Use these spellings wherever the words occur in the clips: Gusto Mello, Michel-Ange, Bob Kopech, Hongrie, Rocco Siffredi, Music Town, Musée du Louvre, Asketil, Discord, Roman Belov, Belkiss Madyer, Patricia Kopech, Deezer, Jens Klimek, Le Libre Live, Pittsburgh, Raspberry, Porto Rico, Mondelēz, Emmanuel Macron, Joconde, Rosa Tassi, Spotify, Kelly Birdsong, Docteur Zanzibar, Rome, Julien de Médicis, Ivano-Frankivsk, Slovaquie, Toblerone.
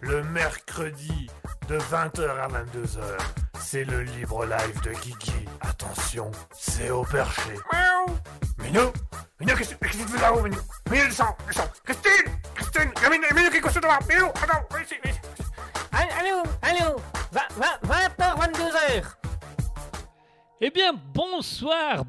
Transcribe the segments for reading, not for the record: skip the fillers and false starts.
le mercredi de 20h à 22h. C'est le libre live de Guigui. Attention, c'est au perché. Miaou. Minou, Minou, qu'est-ce que tu fais là-haut, Minou? Minou, le sang. Christine, il y a Minou qui est couché devant. Minou, attends, viens ici, viens ici. Allô, 20h, 22h. Eh bien, bonsoir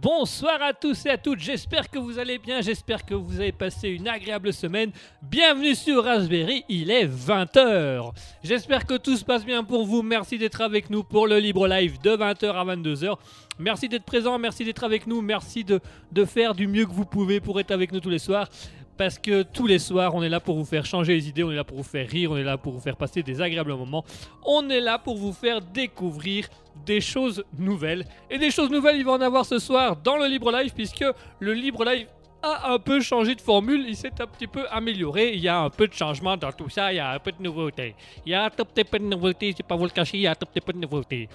à tous et à toutes. J'espère que vous allez bien, j'espère que vous avez passé une agréable semaine. Bienvenue sur Raspberry, il est 20h. J'espère que tout se passe bien pour vous. Merci d'être avec nous pour le Libre Live de 20h à 22h. Merci d'être présent, merci d'être avec nous, merci de faire du mieux que vous pouvez pour être avec nous tous les soirs. Parce que tous les soirs, on est là pour vous faire changer les idées, on est là pour vous faire rire, on est là pour vous faire passer des agréables moments. On est là pour vous faire découvrir des choses nouvelles. Et des choses nouvelles, il va en avoir ce soir dans le Libre Live, puisque le Libre Live a un peu changé de formule, il s'est un petit peu amélioré, il y a un peu de changement dans tout ça, il y a un peu de nouveauté. Il y a un petit peu de nouveauté, c'est pas vous le cacher, il y a un petit peu de nouveauté.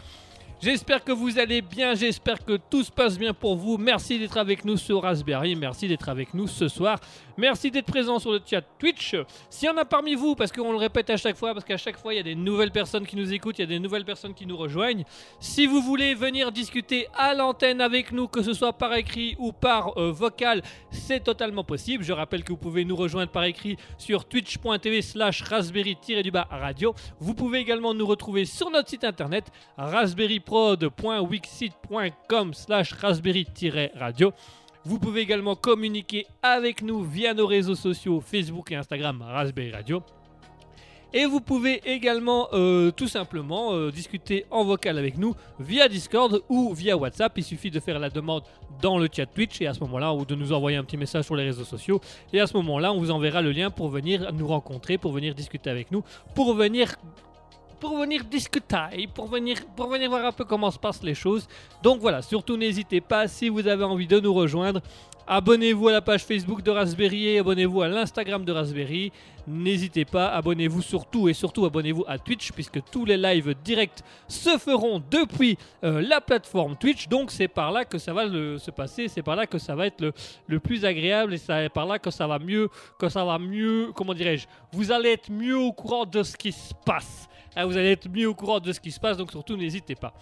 J'espère que vous allez bien, j'espère que tout se passe bien pour vous. Merci d'être avec nous sur Raspberry, merci d'être avec nous ce soir. Merci d'être présent sur le chat Twitch. S'il y en a parmi vous, parce qu'on le répète à chaque fois, parce qu'à chaque fois il y a des nouvelles personnes qui nous écoutent, il y a des nouvelles personnes qui nous rejoignent. Si vous voulez venir discuter à l'antenne avec nous, que ce soit par écrit ou par vocal, c'est totalement possible. Je rappelle que vous pouvez nous rejoindre par écrit sur twitch.tv/raspberry-radio. Vous pouvez également nous retrouver sur notre site internet, raspberryprod.wixit.com/raspberry-radio. Vous pouvez également communiquer avec nous via nos réseaux sociaux Facebook et Instagram Raspberry Radio. Et vous pouvez également tout simplement discuter en vocal avec nous via Discord ou via WhatsApp. Il suffit de faire la demande dans le chat Twitch et à ce moment-là, ou de nous envoyer un petit message sur les réseaux sociaux. Et à ce moment-là, on vous enverra le lien pour venir nous rencontrer, pour venir discuter avec nous, pour venir discuter, pour venir voir un peu comment se passent les choses. Donc voilà, surtout n'hésitez pas, si vous avez envie de nous rejoindre, abonnez-vous à la page Facebook de Raspberry et abonnez-vous à l'Instagram de Raspberry. N'hésitez pas, abonnez-vous surtout abonnez-vous à Twitch, puisque tous les lives directs se feront depuis la plateforme Twitch. Donc c'est par là que ça va se passer, c'est par là que ça va être le plus agréable et c'est par là que ça va mieux, comment dirais-je, vous allez être mieux au courant de ce qui se passe. Vous allez être mieux au courant de ce qui se passe, donc surtout n'hésitez pas.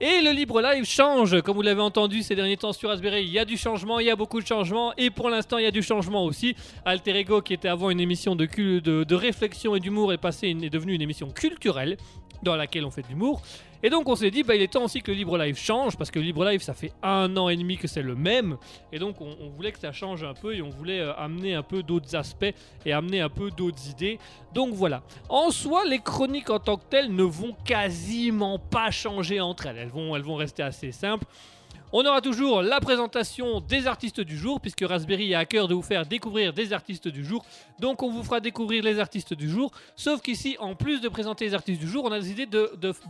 Et le Libre Live change, comme vous l'avez entendu ces derniers temps sur Raspberry, il y a du changement, il y a beaucoup de changements, et pour l'instant il y a du changement aussi. Alter Ego, qui était avant une émission de réflexion et d'humour, est devenue une émission culturelle, dans laquelle on fait de l'humour. Et donc on s'est dit, il est temps aussi que le Libre Live change, parce que le Libre Live, ça fait 1 an et demi que c'est le même, et donc on voulait que ça change un peu, et on voulait amener un peu d'autres aspects, et amener un peu d'autres idées. Donc voilà. En soi, les chroniques en tant que telles ne vont quasiment pas changer entre elles. Elles vont rester assez simples. On aura toujours la présentation des artistes du jour, puisque Raspberry a à cœur de vous faire découvrir des artistes du jour. Donc on vous fera découvrir les artistes du jour. Sauf qu'ici, en plus de présenter les artistes du jour, on a décidé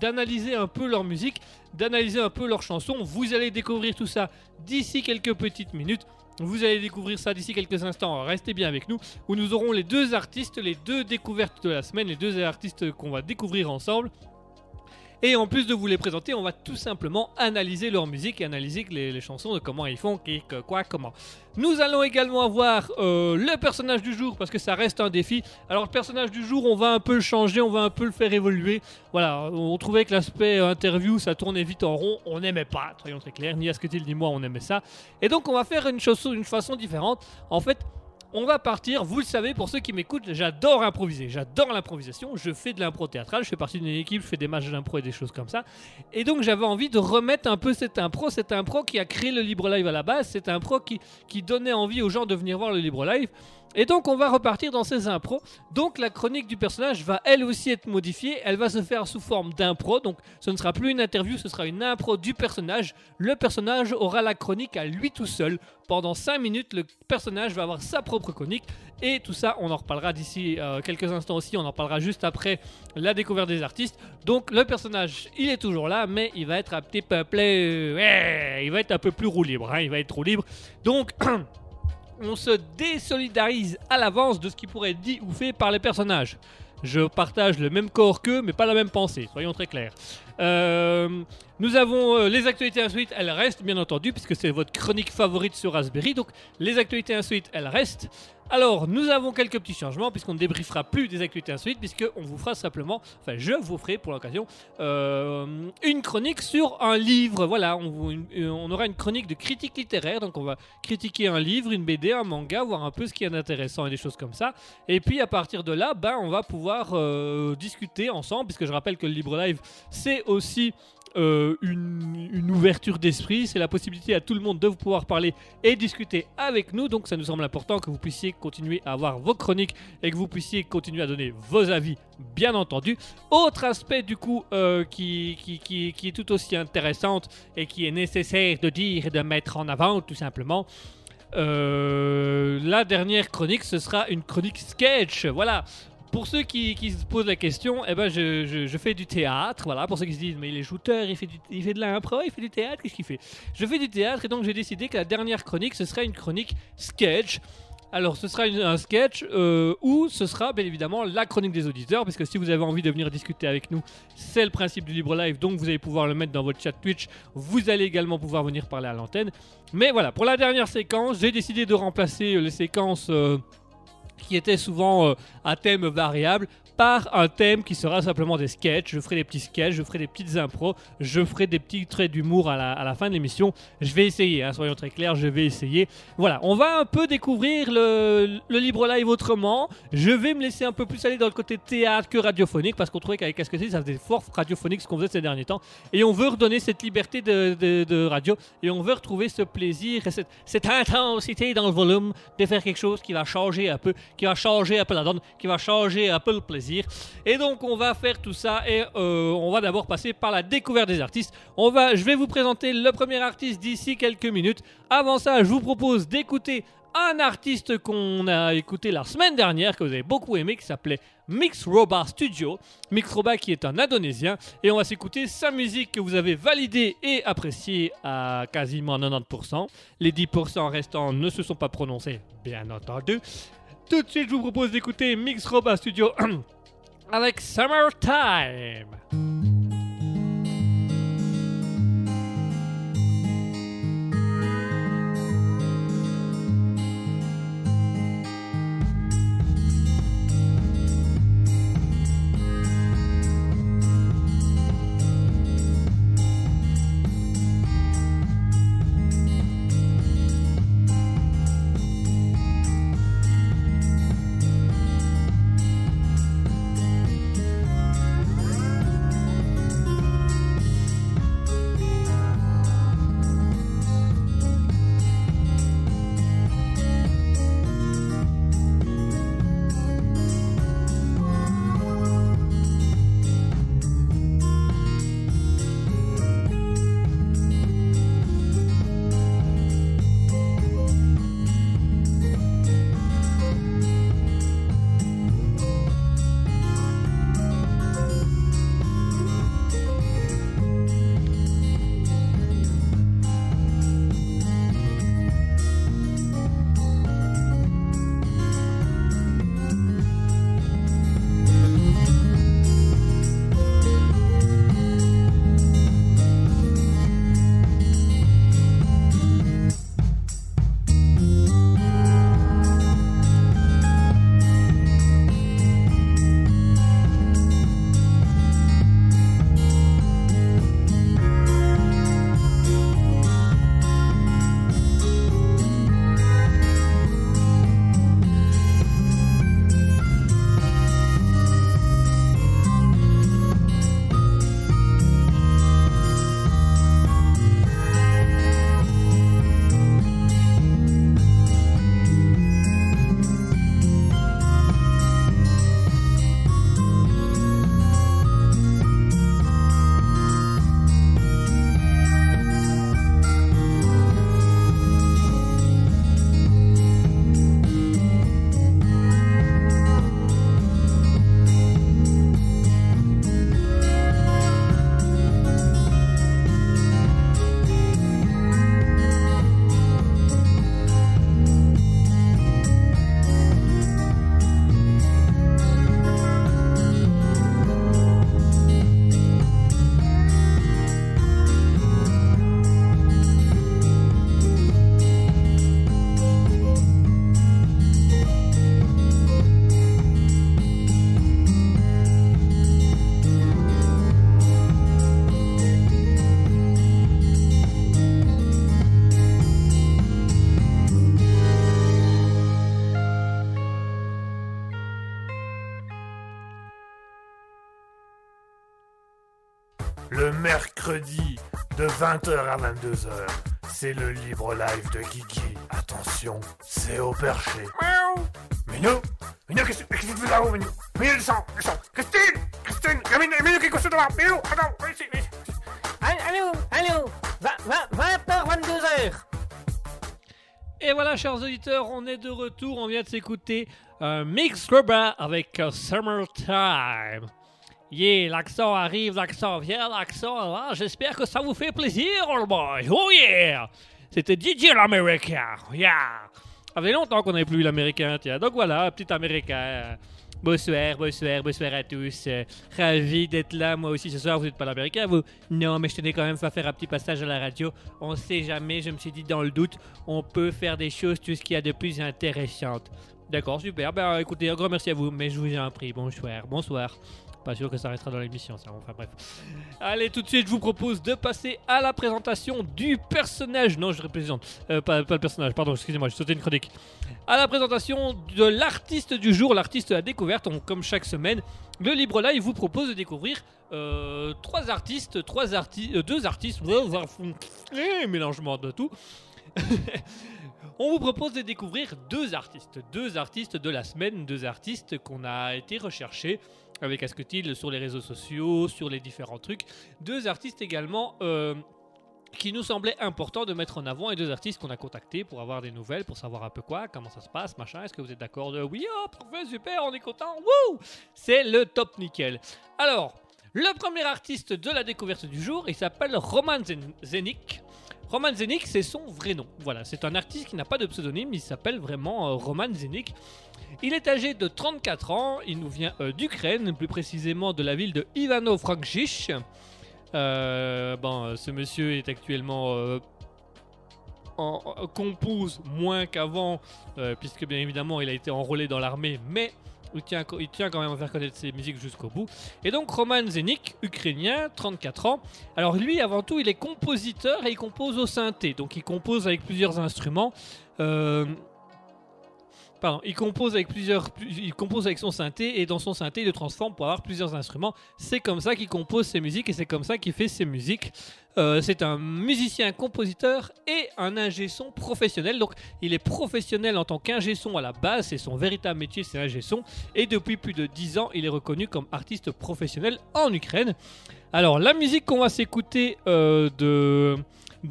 d'analyser un peu leur musique, d'analyser un peu leurs chansons. Vous allez découvrir tout ça d'ici quelques petites minutes. Vous allez découvrir ça d'ici quelques instants. Restez bien avec nous, où nous aurons les deux artistes, les deux découvertes de la semaine, les deux artistes qu'on va découvrir ensemble. Et en plus de vous les présenter, on va tout simplement analyser leur musique et analyser les chansons, de comment ils font, qui, quoi, comment. Nous allons également avoir le personnage du jour, parce que ça reste un défi. Alors le personnage du jour, on va un peu le changer, on va un peu le faire évoluer. Voilà, on trouvait que l'aspect interview, ça tournait vite en rond, on n'aimait pas, soyons très clairs, ni Asketil ni moi, on aimait ça. Et donc on va faire une façon différente, en fait. On va partir, vous le savez, pour ceux qui m'écoutent, j'adore improviser, j'adore l'improvisation, je fais de l'impro théâtrale, je fais partie d'une équipe, je fais des matchs d'impro et des choses comme ça. Et donc j'avais envie de remettre un peu cette impro qui a créé le Libre Live à la base, cette impro qui donnait envie aux gens de venir voir le Libre Live. Et donc on va repartir dans ces impros. Donc la chronique du personnage va elle aussi être modifiée, elle va se faire sous forme d'impro. Donc ce ne sera plus une interview, ce sera une impro du personnage. Le personnage aura la chronique à lui tout seul. Pendant 5 minutes, le personnage va avoir sa propre chronique. Et tout ça, on en reparlera d'ici quelques instants aussi. On en parlera juste après la découverte des artistes. Donc le personnage, il est toujours là, mais il va être un petit peu plus... il va être un peu plus roue libre, hein. Il va être roue libre. Donc... on se désolidarise à l'avance de ce qui pourrait être dit ou fait par les personnages. Je partage le même corps qu'eux, mais pas la même pensée, soyons très clairs. Nous avons les actualités insolites, elles restent bien entendu, puisque c'est votre chronique favorite sur Raspberry. Donc les actualités insolites, elles restent. Alors, nous avons quelques petits changements, puisqu'on ne débriefera plus des actualités insolites, puisqu'on vous fera simplement, enfin je vous ferai pour l'occasion, une chronique sur un livre. Voilà, on aura une chronique de critique littéraire, donc on va critiquer un livre, une BD, un manga, voir un peu ce qu'il y a d'intéressant et des choses comme ça. Et puis à partir de là, ben, on va pouvoir discuter ensemble, puisque je rappelle que le Libre Live, c'est aussi... une ouverture d'esprit, c'est la possibilité à tout le monde de pouvoir parler et discuter avec nous, donc ça nous semble important que vous puissiez continuer à avoir vos chroniques et que vous puissiez continuer à donner vos avis, bien entendu. Autre aspect du coup qui est tout aussi intéressante et qui est nécessaire de dire et de mettre en avant tout simplement, la dernière chronique, ce sera une chronique sketch, voilà. Pour ceux qui se posent la question, eh ben je fais du théâtre, voilà. Pour ceux qui se disent, mais il est shooter, il fait de l'impro, il fait du théâtre, qu'est-ce qu'il fait? Je fais du théâtre et donc j'ai décidé que la dernière chronique, ce serait une chronique sketch. Alors ce sera un sketch où ce sera bien évidemment la chronique des auditeurs, parce que si vous avez envie de venir discuter avec nous, c'est le principe du Libre Live, donc vous allez pouvoir le mettre dans votre chat Twitch, vous allez également pouvoir venir parler à l'antenne. Mais voilà, pour la dernière séquence, j'ai décidé de remplacer les séquences... qui était souvent à thème variable, par un thème qui sera simplement des sketchs. Je ferai des petits sketchs, je ferai des petites impros, je ferai des petits traits d'humour à la fin de l'émission. Je vais essayer, hein, soyons très clairs, je vais essayer. Voilà, on va un peu découvrir le Libre Live autrement. Je vais me laisser un peu plus aller dans le côté théâtre que radiophonique, parce qu'on trouvait qu'avec Asketil, ça faisait fort radiophonique ce qu'on faisait ces derniers temps. Et on veut redonner cette liberté de radio, et on veut retrouver ce plaisir et cette intensité dans le volume de faire quelque chose qui va changer un peu, qui va changer un peu la donne, qui va changer un peu le plaisir. Et donc on va faire tout ça et on va d'abord passer par la découverte des artistes. Je vais vous présenter le premier artiste d'ici quelques minutes. Avant ça, je vous propose d'écouter un artiste qu'on a écouté la semaine dernière, que vous avez beaucoup aimé, qui s'appelait Mix Roba Studio. Mix Roba qui est un Indonésien, et on va s'écouter sa musique que vous avez validée et appréciée à quasiment 90%. Les 10% restants ne se sont pas prononcés, bien entendu. Tout de suite, je vous propose d'écouter Mix Roba Studio avec Summertime. le mercredi de 20h à 22h. C'est le libre live de Guigui. Attention, c'est au perché. Miaou. Minou, Minou, qu'est-ce que tu fais là-haut, Minou? Minou, descend. Christine, Minou, qu'est-ce que tu fais là-haut? Minou, attends, ici. Allô, 20h, 22h. Et voilà, chers auditeurs, on est de retour. On vient de s'écouter Mix Rubber avec Summertime. Yeah, l'accent arrive, l'accent vient, l'accent là. J'espère que ça vous fait plaisir, all boy. Oh yeah! C'était DJ l'Américain. Yeah! Ça fait longtemps qu'on n'avait plus eu l'Américain, tiens. Donc voilà, petit Américain. Bonsoir à tous. Ravi d'être là, moi aussi ce soir. Vous n'êtes pas l'Américain, vous? Non, mais je tenais quand même à faire un petit passage à la radio. On ne sait jamais, je me suis dit, dans le doute, on peut faire des choses, tout ce qu'il y a de plus intéressant. D'accord, super. Ben écoutez, un grand merci à vous, mais je vous en prie. Bonsoir. Pas sûr que ça restera dans l'émission, ça. Enfin bref. Allez, tout de suite, je vous propose de passer à la présentation du personnage. Non, je représente. Pas le personnage, pardon, excusez-moi, j'ai sauté une chronique. À la présentation de l'artiste du jour, l'artiste à découverte. Donc, comme chaque semaine, le Libre Live vous propose de découvrir deux artistes. Mélangement de tout. On vous propose de découvrir deux artistes de la semaine, deux artistes qu'on a été recherchés avec Asketil sur les réseaux sociaux, sur les différents trucs. Deux artistes également qui nous semblait important de mettre en avant, et deux artistes qu'on a contactés pour avoir des nouvelles, pour savoir un peu comment ça se passe, machin. Est-ce que vous êtes d'accord de... Oui, oh, parfait, super, on est content. Wouh, c'est le top nickel. Alors, le premier artiste de la découverte du jour, il s'appelle Roman Zenik. Roman Zenik, c'est son vrai nom. Voilà, c'est un artiste qui n'a pas de pseudonyme, il s'appelle vraiment Roman Zenik. Il est âgé de 34 ans, il nous vient d'Ukraine, plus précisément de la ville de Ivano-Frankivsk. Ce monsieur est actuellement en compose moins qu'avant, puisque bien évidemment il a été enrôlé dans l'armée, mais il tient quand même à faire connaître ses musiques jusqu'au bout. Et donc Roman Zenik, ukrainien, 34 ans. Alors lui, avant tout, il est compositeur et il compose au synthé. Donc il compose avec plusieurs instruments. Il compose avec son synthé, et dans son synthé, il le transforme pour avoir plusieurs instruments. C'est comme ça qu'il compose ses musiques et c'est comme ça qu'il fait ses musiques. C'est un musicien, compositeur et un ingé son professionnel. Donc, il est professionnel en tant qu'ingé son à la base. C'est son véritable métier, c'est l'ingé son. Et depuis plus de 10 ans, il est reconnu comme artiste professionnel en Ukraine. Alors, la musique qu'on va s'écouter de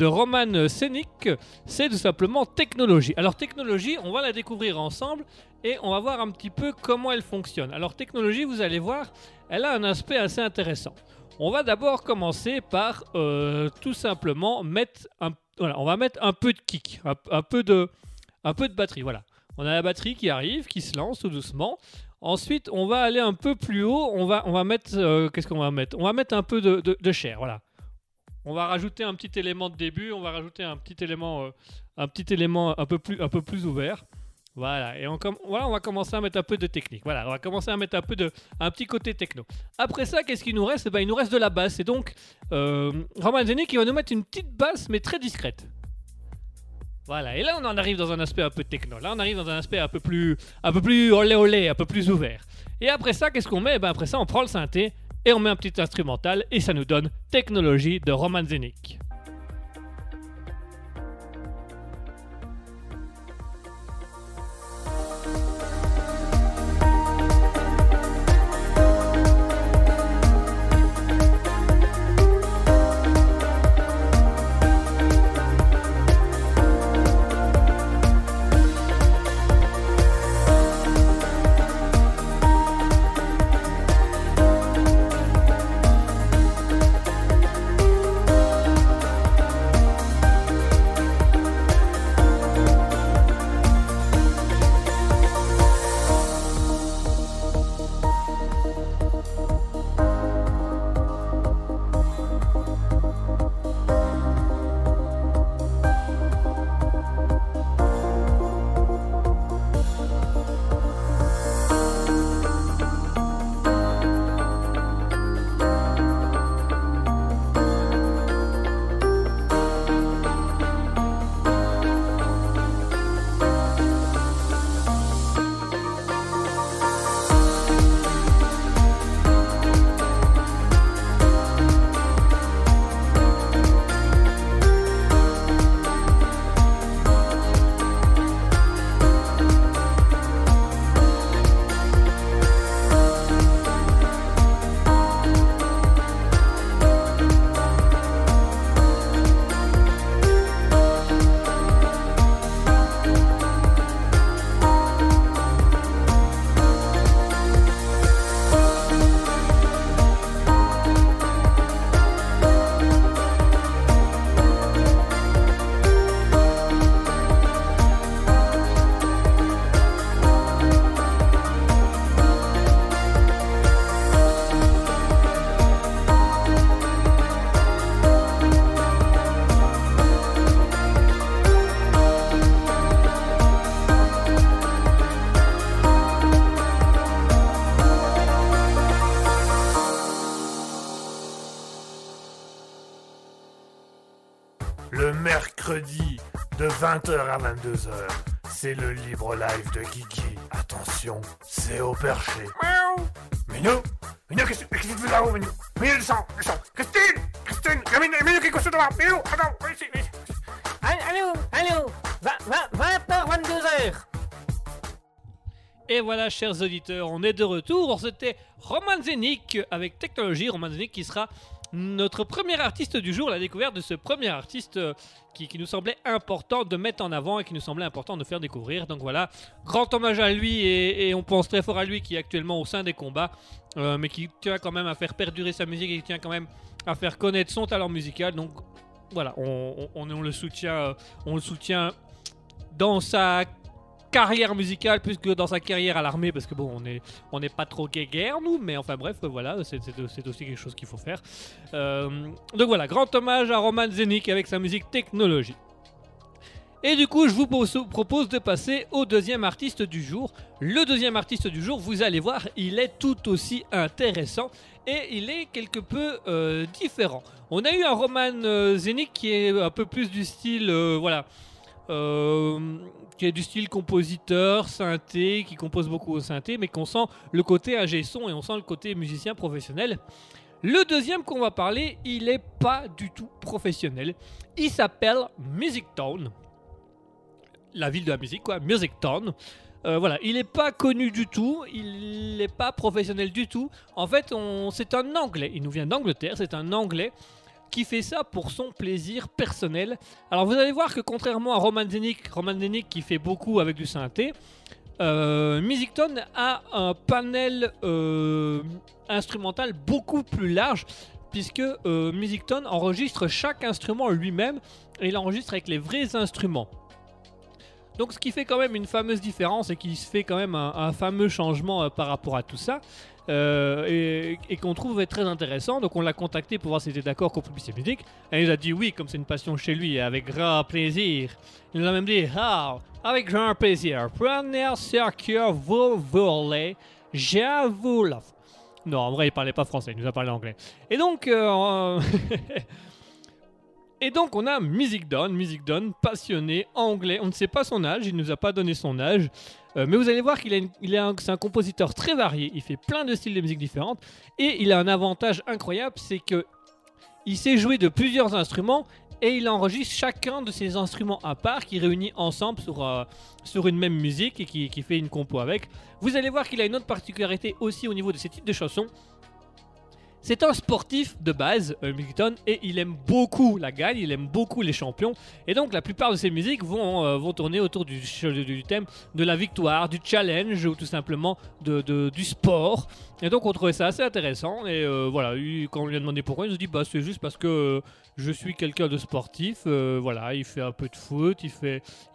Roman Zenik, c'est tout simplement Technologie. Alors Technologie, on va la découvrir ensemble et on va voir un petit peu comment elle fonctionne. Alors Technologie, vous allez voir, elle a un aspect assez intéressant. On va d'abord commencer par tout simplement mettre un peu de kick, un peu de batterie. Voilà, on a la batterie qui arrive, qui se lance tout doucement. Ensuite, on va aller un peu plus haut. On va mettre un peu de chair. Voilà. On va rajouter un petit élément de début, on va rajouter un petit élément un peu plus ouvert. Voilà, et on va commencer à mettre un peu de technique. Voilà, on va commencer à mettre un petit côté techno. Après ça, qu'est-ce qu'il nous reste? Il nous reste de la basse. Et donc, Roman Zenik, il va nous mettre une petite basse, mais très discrète. Voilà, et là, on en arrive dans un aspect un peu techno. Là, on arrive dans un aspect un peu plus olé, un peu plus ouvert. Et après ça, qu'est-ce qu'on met? Après ça, on prend le synthé. Et on met un petit instrumental et ça nous donne Technologie de Roman Zenik. 20h à 22h, c'est le Libre Live de Guigui. Attention, c'est au perché. Miaou. Minou, Minou, qu'est-ce que tu fais là-haut, Minou? Minou, descend. Christine, Minou, qu'est-ce que tu fais là-haut? Minou, attends, ici. Allô, 20h, 22h. Et voilà, chers auditeurs, on est de retour. C'était Roman Zenik avec Technologie. Roman Zenik qui sera notre premier artiste du jour, la découverte de ce premier artiste qui nous semblait important de mettre en avant et qui nous semblait important de faire découvrir. Donc voilà, grand hommage à lui et on pense très fort à lui qui est actuellement au sein des combats, mais qui tient quand même à faire perdurer sa musique et qui tient quand même à faire connaître son talent musical. Donc voilà, on le soutient dans sa carrière musicale plus que dans sa carrière à l'armée, parce que bon, on n'est pas trop guéguerre nous, mais enfin bref, voilà, c'est aussi quelque chose qu'il faut faire. Donc voilà, grand hommage à Roman Zenik avec sa musique Technologie. Et du coup, je vous propose de passer au deuxième artiste du jour. Le deuxième artiste du jour, vous allez voir, il est tout aussi intéressant et il est quelque peu différent. On a eu un Roman Zenik qui est un peu plus du style, qui est du style compositeur, synthé, qui compose beaucoup au synthé, mais qu'on sent le côté ingé son et on sent le côté musicien professionnel. Le deuxième qu'on va parler, il n'est pas du tout professionnel. Il s'appelle Music Town, la ville de la musique, quoi, Music Town. Voilà, il n'est pas connu du tout, il n'est pas professionnel du tout. En fait, c'est un Anglais, il nous vient d'Angleterre, c'est un Anglais qui fait ça pour son plaisir personnel. Alors vous allez voir que contrairement à Roman Zenik qui fait beaucoup avec du synthé, Music Town a un panel instrumental beaucoup plus large, puisque Music Town enregistre chaque instrument lui-même et il enregistre avec les vrais instruments. Donc ce qui fait quand même une fameuse différence et qui se fait quand même un fameux changement par rapport à tout ça, et qu'on trouve très intéressant. Donc on l'a contacté pour voir s'il était d'accord qu'on publie ses musiques. Et il a dit oui, comme c'est une passion chez lui, avec grand plaisir. Il nous a même dit avec grand plaisir, prenez ce que vous voulez, je vous l'offre. Non, en vrai il parlait pas français, il nous a parlé anglais. Et donc et donc on a Music Town, passionné, anglais, on ne sait pas son âge, il ne nous a pas donné son âge, mais vous allez voir c'est un compositeur très varié, il fait plein de styles de musique différentes, et il a un avantage incroyable, c'est qu'il sait jouer de plusieurs instruments, et il enregistre chacun de ses instruments à part, qui réunit ensemble sur une même musique, et qui fait une compo avec. Vous allez voir qu'il a une autre particularité aussi au niveau de ses titres de chansons. C'est un sportif de base, Music Town, et il aime beaucoup la gagne, il aime beaucoup les champions. Et donc la plupart de ses musiques vont tourner autour du thème de la victoire, du challenge ou tout simplement du sport. Et donc on trouvait ça assez intéressant. Et voilà, quand on lui a demandé pourquoi, il nous a dit bah, c'est juste parce que je suis quelqu'un de sportif. Voilà, il fait un peu de foot,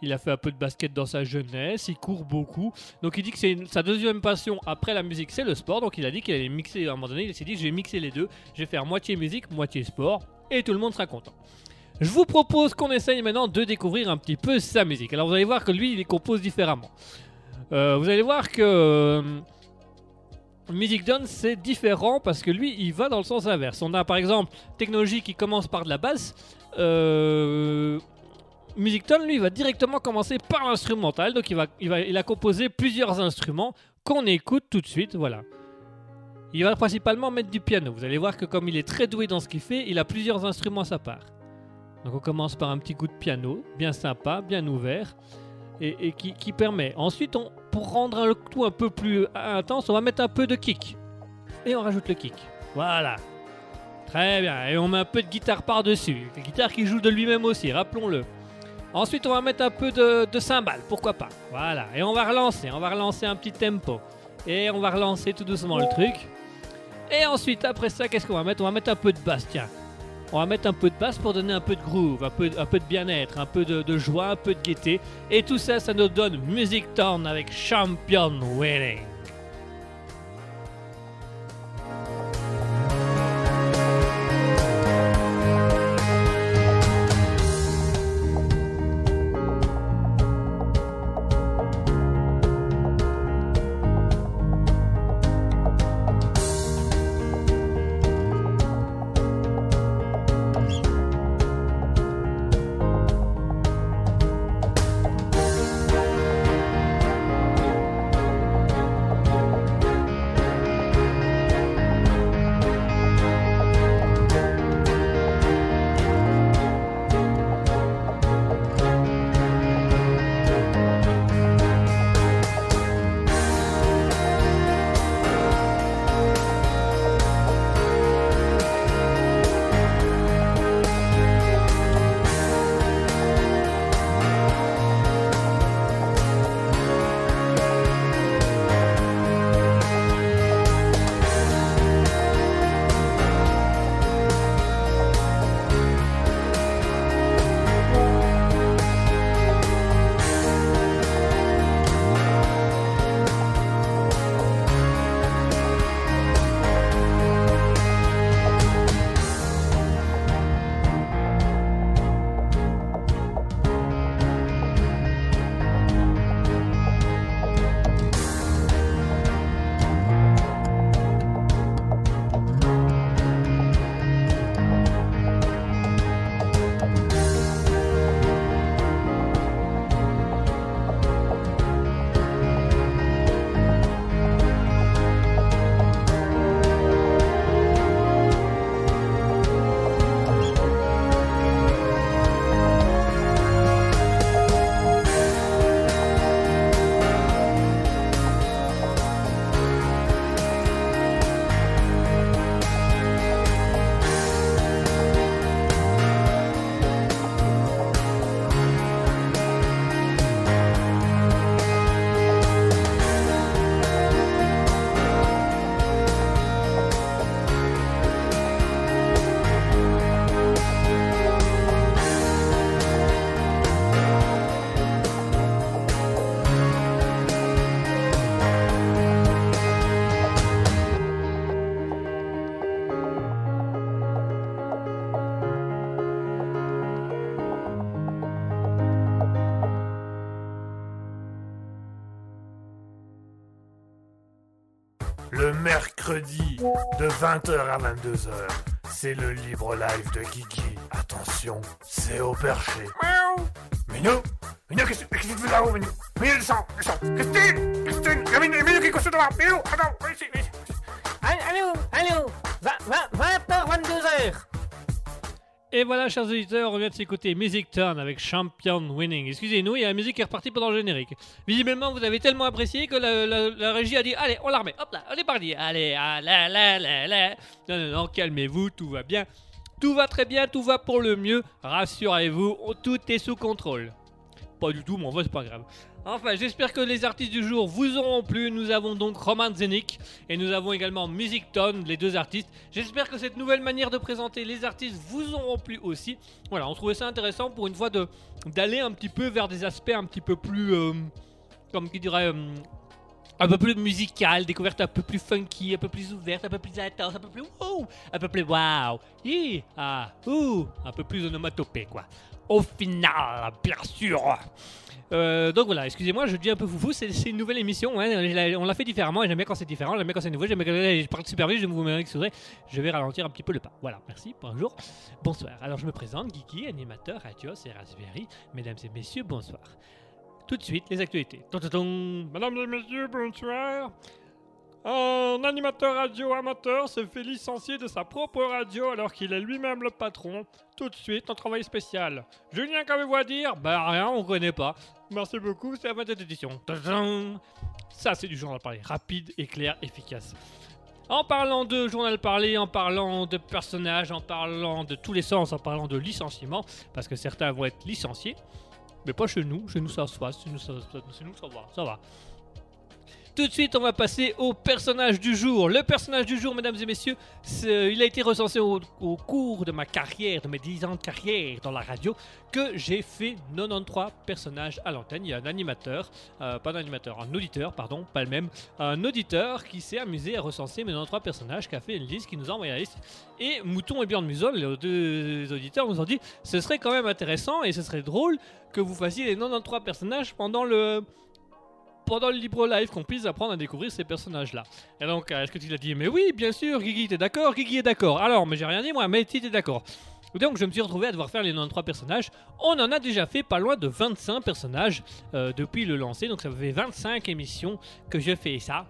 il a fait un peu de basket dans sa jeunesse, il court beaucoup. Donc il dit que sa deuxième passion après la musique, c'est le sport. Donc il a dit qu'il allait mixer à un moment donné, il s'est dit j'ai mixé les deux, je vais faire moitié musique, moitié sport, et tout le monde sera content. Je vous propose qu'on essaye maintenant de découvrir un petit peu sa musique. Alors vous allez voir que lui, il les compose différemment. Vous allez voir que Music Town, c'est différent parce que lui, il va dans le sens inverse. On a par exemple Technologie qui commence par de la basse. Music Town, lui, il va directement commencer par l'instrumental. Donc il a composé plusieurs instruments qu'on écoute tout de suite, voilà. Il va principalement mettre du piano. Vous allez voir que comme il est très doué dans ce qu'il fait, il a plusieurs instruments à sa part. Donc on commence par un petit coup de piano, bien sympa, bien ouvert, et qui permet. Ensuite, pour rendre le tout un peu plus intense, on va mettre un peu de kick. Et on rajoute le kick. Voilà. Très bien. Et on met un peu de guitare par-dessus. La guitare qui joue de lui-même aussi, rappelons-le. Ensuite, on va mettre un peu de cymbales, pourquoi pas. Voilà. Et on va relancer un petit tempo. Et on va relancer tout doucement le truc. Et ensuite, après ça, qu'est-ce qu'on va mettre? On va mettre un peu de basse, tiens. On va mettre un peu de basse pour donner un peu de groove, un peu de bien-être, un peu de joie, un peu de gaieté. Et tout ça, ça nous donne Music Town avec Champion Winning. le mercredi de 20h à 22h. C'est le Libre Live de Guigui. Attention, c'est au perché. Miaou. Minou, qu'est-ce que tu fais là-haut, Minou? Minou, descends. Christine, Minou, qui coche devant. Minou, attends, viens ici, Allô, 20h, 22h. Et voilà, chers auditeurs, on vient de s'écouter Music Town avec Champion Winning. Excusez-nous, il y a la musique qui est repartie pendant le générique. Visiblement, vous avez tellement apprécié que la régie a dit « Allez, on la remet, hop là, on est parti, allez. » Non, calmez-vous, tout va bien. Tout va très bien, tout va pour le mieux. Rassurez-vous, tout est sous contrôle. Pas du tout, mais en vrai, c'est pas grave. Enfin, j'espère que les artistes du jour vous auront plu. Nous avons donc Roman Zenik et nous avons également Music Town, les deux artistes. J'espère que cette nouvelle manière de présenter les artistes vous auront plu aussi. Voilà, on trouvait ça intéressant pour une fois d'aller un petit peu vers des aspects un petit peu plus, comme qui dirait, un peu plus musical, découverte un peu plus funky, un peu plus ouverte, un peu plus intense, un peu plus wow, un peu plus wow, hi, ah, ouh, un peu plus onomatopée quoi. Au final, bien sûr. Donc voilà, excusez-moi, je dis un peu foufou, c'est une nouvelle émission, hein, on l'a fait différemment, et j'aime bien quand c'est différent, j'aime bien quand c'est nouveau, j'aime bien quand je parle super vite, je vous mets je vais ralentir un petit peu le pas. Voilà, merci, bonjour, bonsoir. Alors je me présente, Guigui, animateur, Radios et Raspberry, mesdames et messieurs, bonsoir. Tout de suite, les actualités. Mesdames et messieurs, bonsoir. Un animateur radio amateur se fait licencier de sa propre radio alors qu'il est lui-même le patron. Tout de suite, un travail spécial. Julien, qu'avez-vous à dire? Bah rien, on connaît pas. Merci beaucoup, c'est la 27e édition. Ça, c'est du journal parlé. Rapide, éclair, efficace. En parlant de journal parlé, en parlant de personnages, en parlant de tous les sens, en parlant de licenciement, parce que certains vont être licenciés, mais pas chez nous ça se passe, chez nous ça va. Tout de suite, on va passer au personnage du jour. Le personnage du jour, mesdames et messieurs, il a été recensé au cours de ma carrière, de mes 10 ans de carrière dans la radio, que j'ai fait 93 personnages à l'antenne. Il y a un auditeur qui s'est amusé à recenser mes 93 personnages, qui a fait une liste, qui nous a envoyé la liste. Et Mouton et Bjorn Muson, les deux auditeurs, nous ont dit « Ce serait quand même intéressant et ce serait drôle que vous fassiez les 93 personnages pendant le Libre Live, qu'on puisse apprendre à découvrir ces personnages-là. » Et donc, est-ce que tu l'as dit? Mais oui, bien sûr, Guigui, t'es d'accord? Guigui est d'accord. Alors, mais j'ai rien dit, moi, mais t'es d'accord. Donc, je me suis retrouvé à devoir faire les 93 personnages. On en a déjà fait pas loin de 25 personnages depuis le lancer. Donc, ça fait 25 émissions que je fais ça.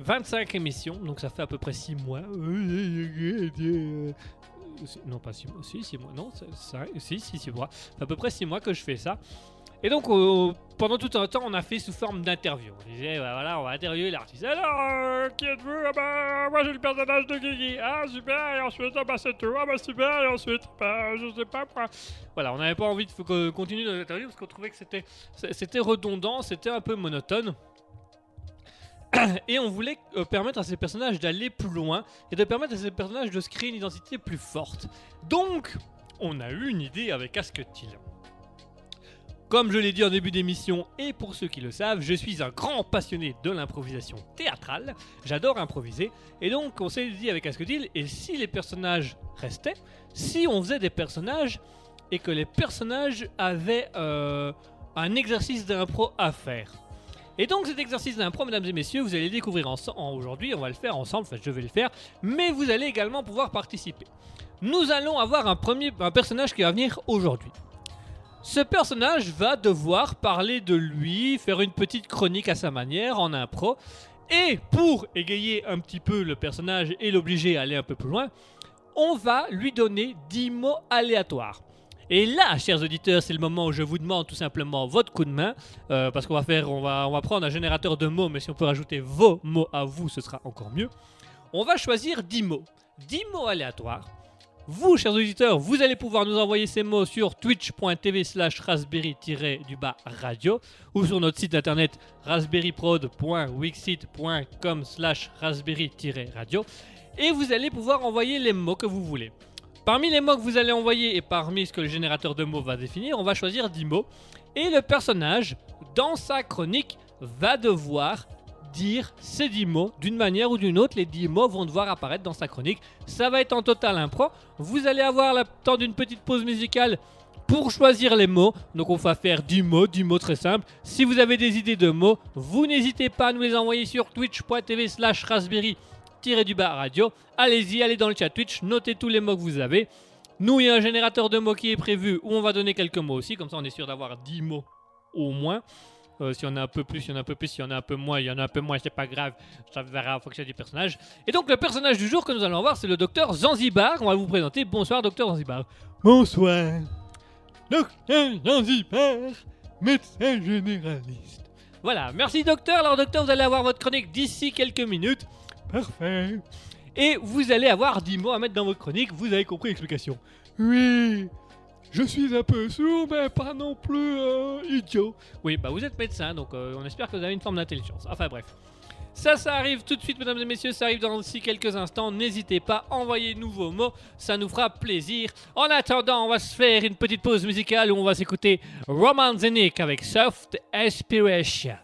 25 émissions, donc ça fait à peu près 6 mois. Non, pas 6 mois. Si, 6 mois. Non, 6 mois. À peu près 6 mois que je fais ça. Et donc, pendant tout un temps, on a fait sous forme d'interview. On disait, voilà, on va interviewer l'artiste. Alors, qui êtes-vous? Ah bah, moi j'ai le personnage de Guigui. Ah, super, et ensuite, ah bah c'est tout. Ah bah super, et ensuite, bah je sais pas quoi. Voilà, on n'avait pas envie de continuer dans l'interview parce qu'on trouvait que c'était redondant, c'était un peu monotone. Et on voulait permettre à ces personnages d'aller plus loin et de permettre à ces personnages de se créer une identité plus forte. Donc, on a eu une idée avec Asketil. Comme je l'ai dit en début d'émission, et pour ceux qui le savent, je suis un grand passionné de l'improvisation théâtrale. J'adore improviser. Et donc, on s'est dit avec Asketil, et si les personnages restaient, si on faisait des personnages, et que les personnages avaient un exercice d'impro à faire. Et donc, cet exercice d'impro, mesdames et messieurs, vous allez le découvrir aujourd'hui. On va le faire ensemble, enfin, je vais le faire. Mais vous allez également pouvoir participer. Nous allons avoir un personnage qui va venir aujourd'hui. Ce personnage va devoir parler de lui, faire une petite chronique à sa manière, en impro. Et pour égayer un petit peu le personnage et l'obliger à aller un peu plus loin, on va lui donner 10 mots aléatoires. Et là, chers auditeurs, c'est le moment où je vous demande tout simplement votre coup de main, parce qu'on va faire, on va prendre un générateur de mots, mais si on peut rajouter vos mots à vous, ce sera encore mieux. On va choisir 10 mots. 10 mots aléatoires. Vous, chers auditeurs, vous allez pouvoir nous envoyer ces mots sur twitch.tv/raspberry-radio ou sur notre site internet raspberryprod.wixit.com/raspberry-radio et vous allez pouvoir envoyer les mots que vous voulez. Parmi les mots que vous allez envoyer et parmi ce que le générateur de mots va définir, on va choisir 10 mots et le personnage, dans sa chronique, va devoir dire ces 10 mots d'une manière ou d'une autre. Les 10 mots vont devoir apparaître dans sa chronique. Ça va être en total impro. Vous allez avoir le temps d'une petite pause musicale pour choisir les mots. Donc on va faire du mot très simple. Si vous avez des idées de mots, vous n'hésitez pas à nous les envoyer sur twitch.tv/raspberry-radio. Allez-y, allez dans le chat Twitch, notez tous les mots que vous avez. Nous, il y a un générateur de mots qui est prévu où on va donner quelques mots aussi, comme ça on est sûr d'avoir 10 mots au moins. Si on a un peu plus, il y en a un peu plus, si on a un peu moins, il y en a un peu moins, c'est pas grave, ça verra en fonction du personnage. Et donc le personnage du jour que nous allons voir, c'est le docteur Zanzibar. On va vous présenter. Bonsoir docteur Zanzibar. Bonsoir. Docteur Zanzibar, médecin généraliste. Voilà, merci docteur. Alors docteur, vous allez avoir votre chronique d'ici quelques minutes. Parfait. Et vous allez avoir 10 mots à mettre dans votre chronique, vous avez compris l'explication. Oui, je suis un peu sourd, mais pas non plus idiot. Oui, bah vous êtes médecin, donc on espère que vous avez une forme d'intelligence. Enfin bref. Ça arrive tout de suite, mesdames et messieurs, ça arrive dans aussi quelques instants. N'hésitez pas, envoyez-nous vos mots, ça nous fera plaisir. En attendant, on va se faire une petite pause musicale où on va s'écouter Roman Zenik avec Soft Aspiration.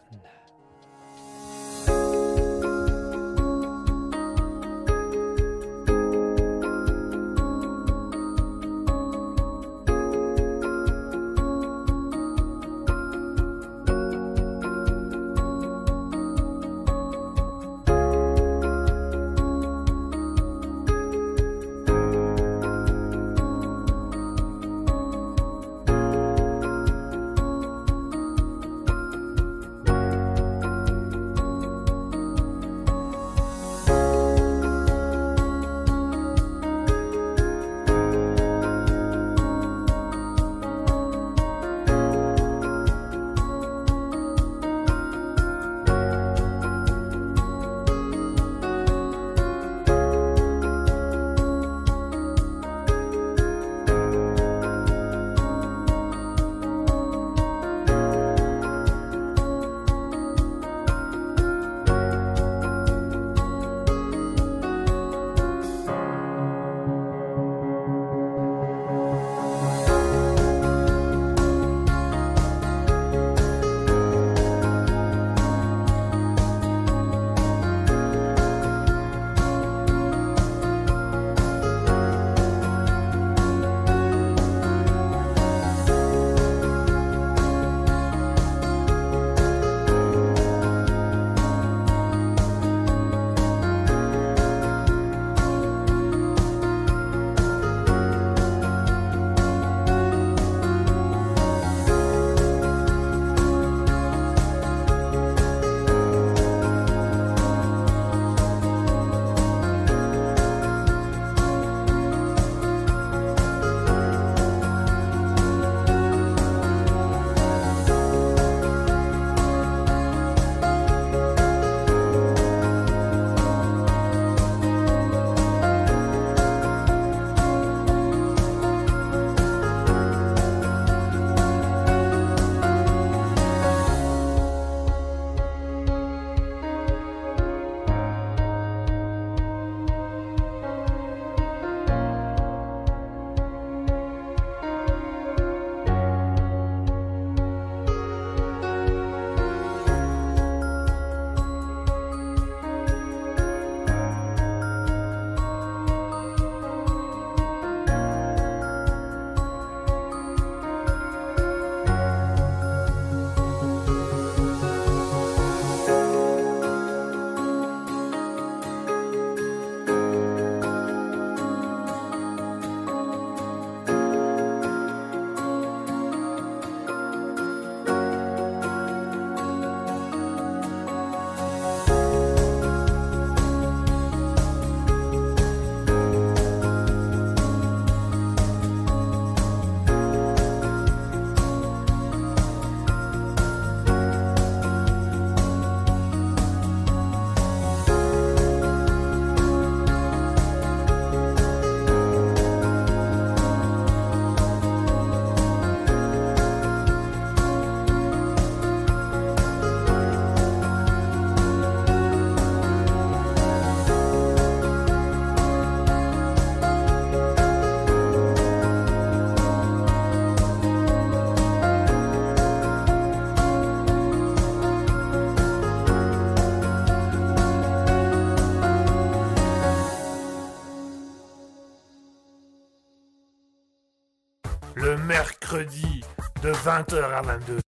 mercredi de 20h à 22h.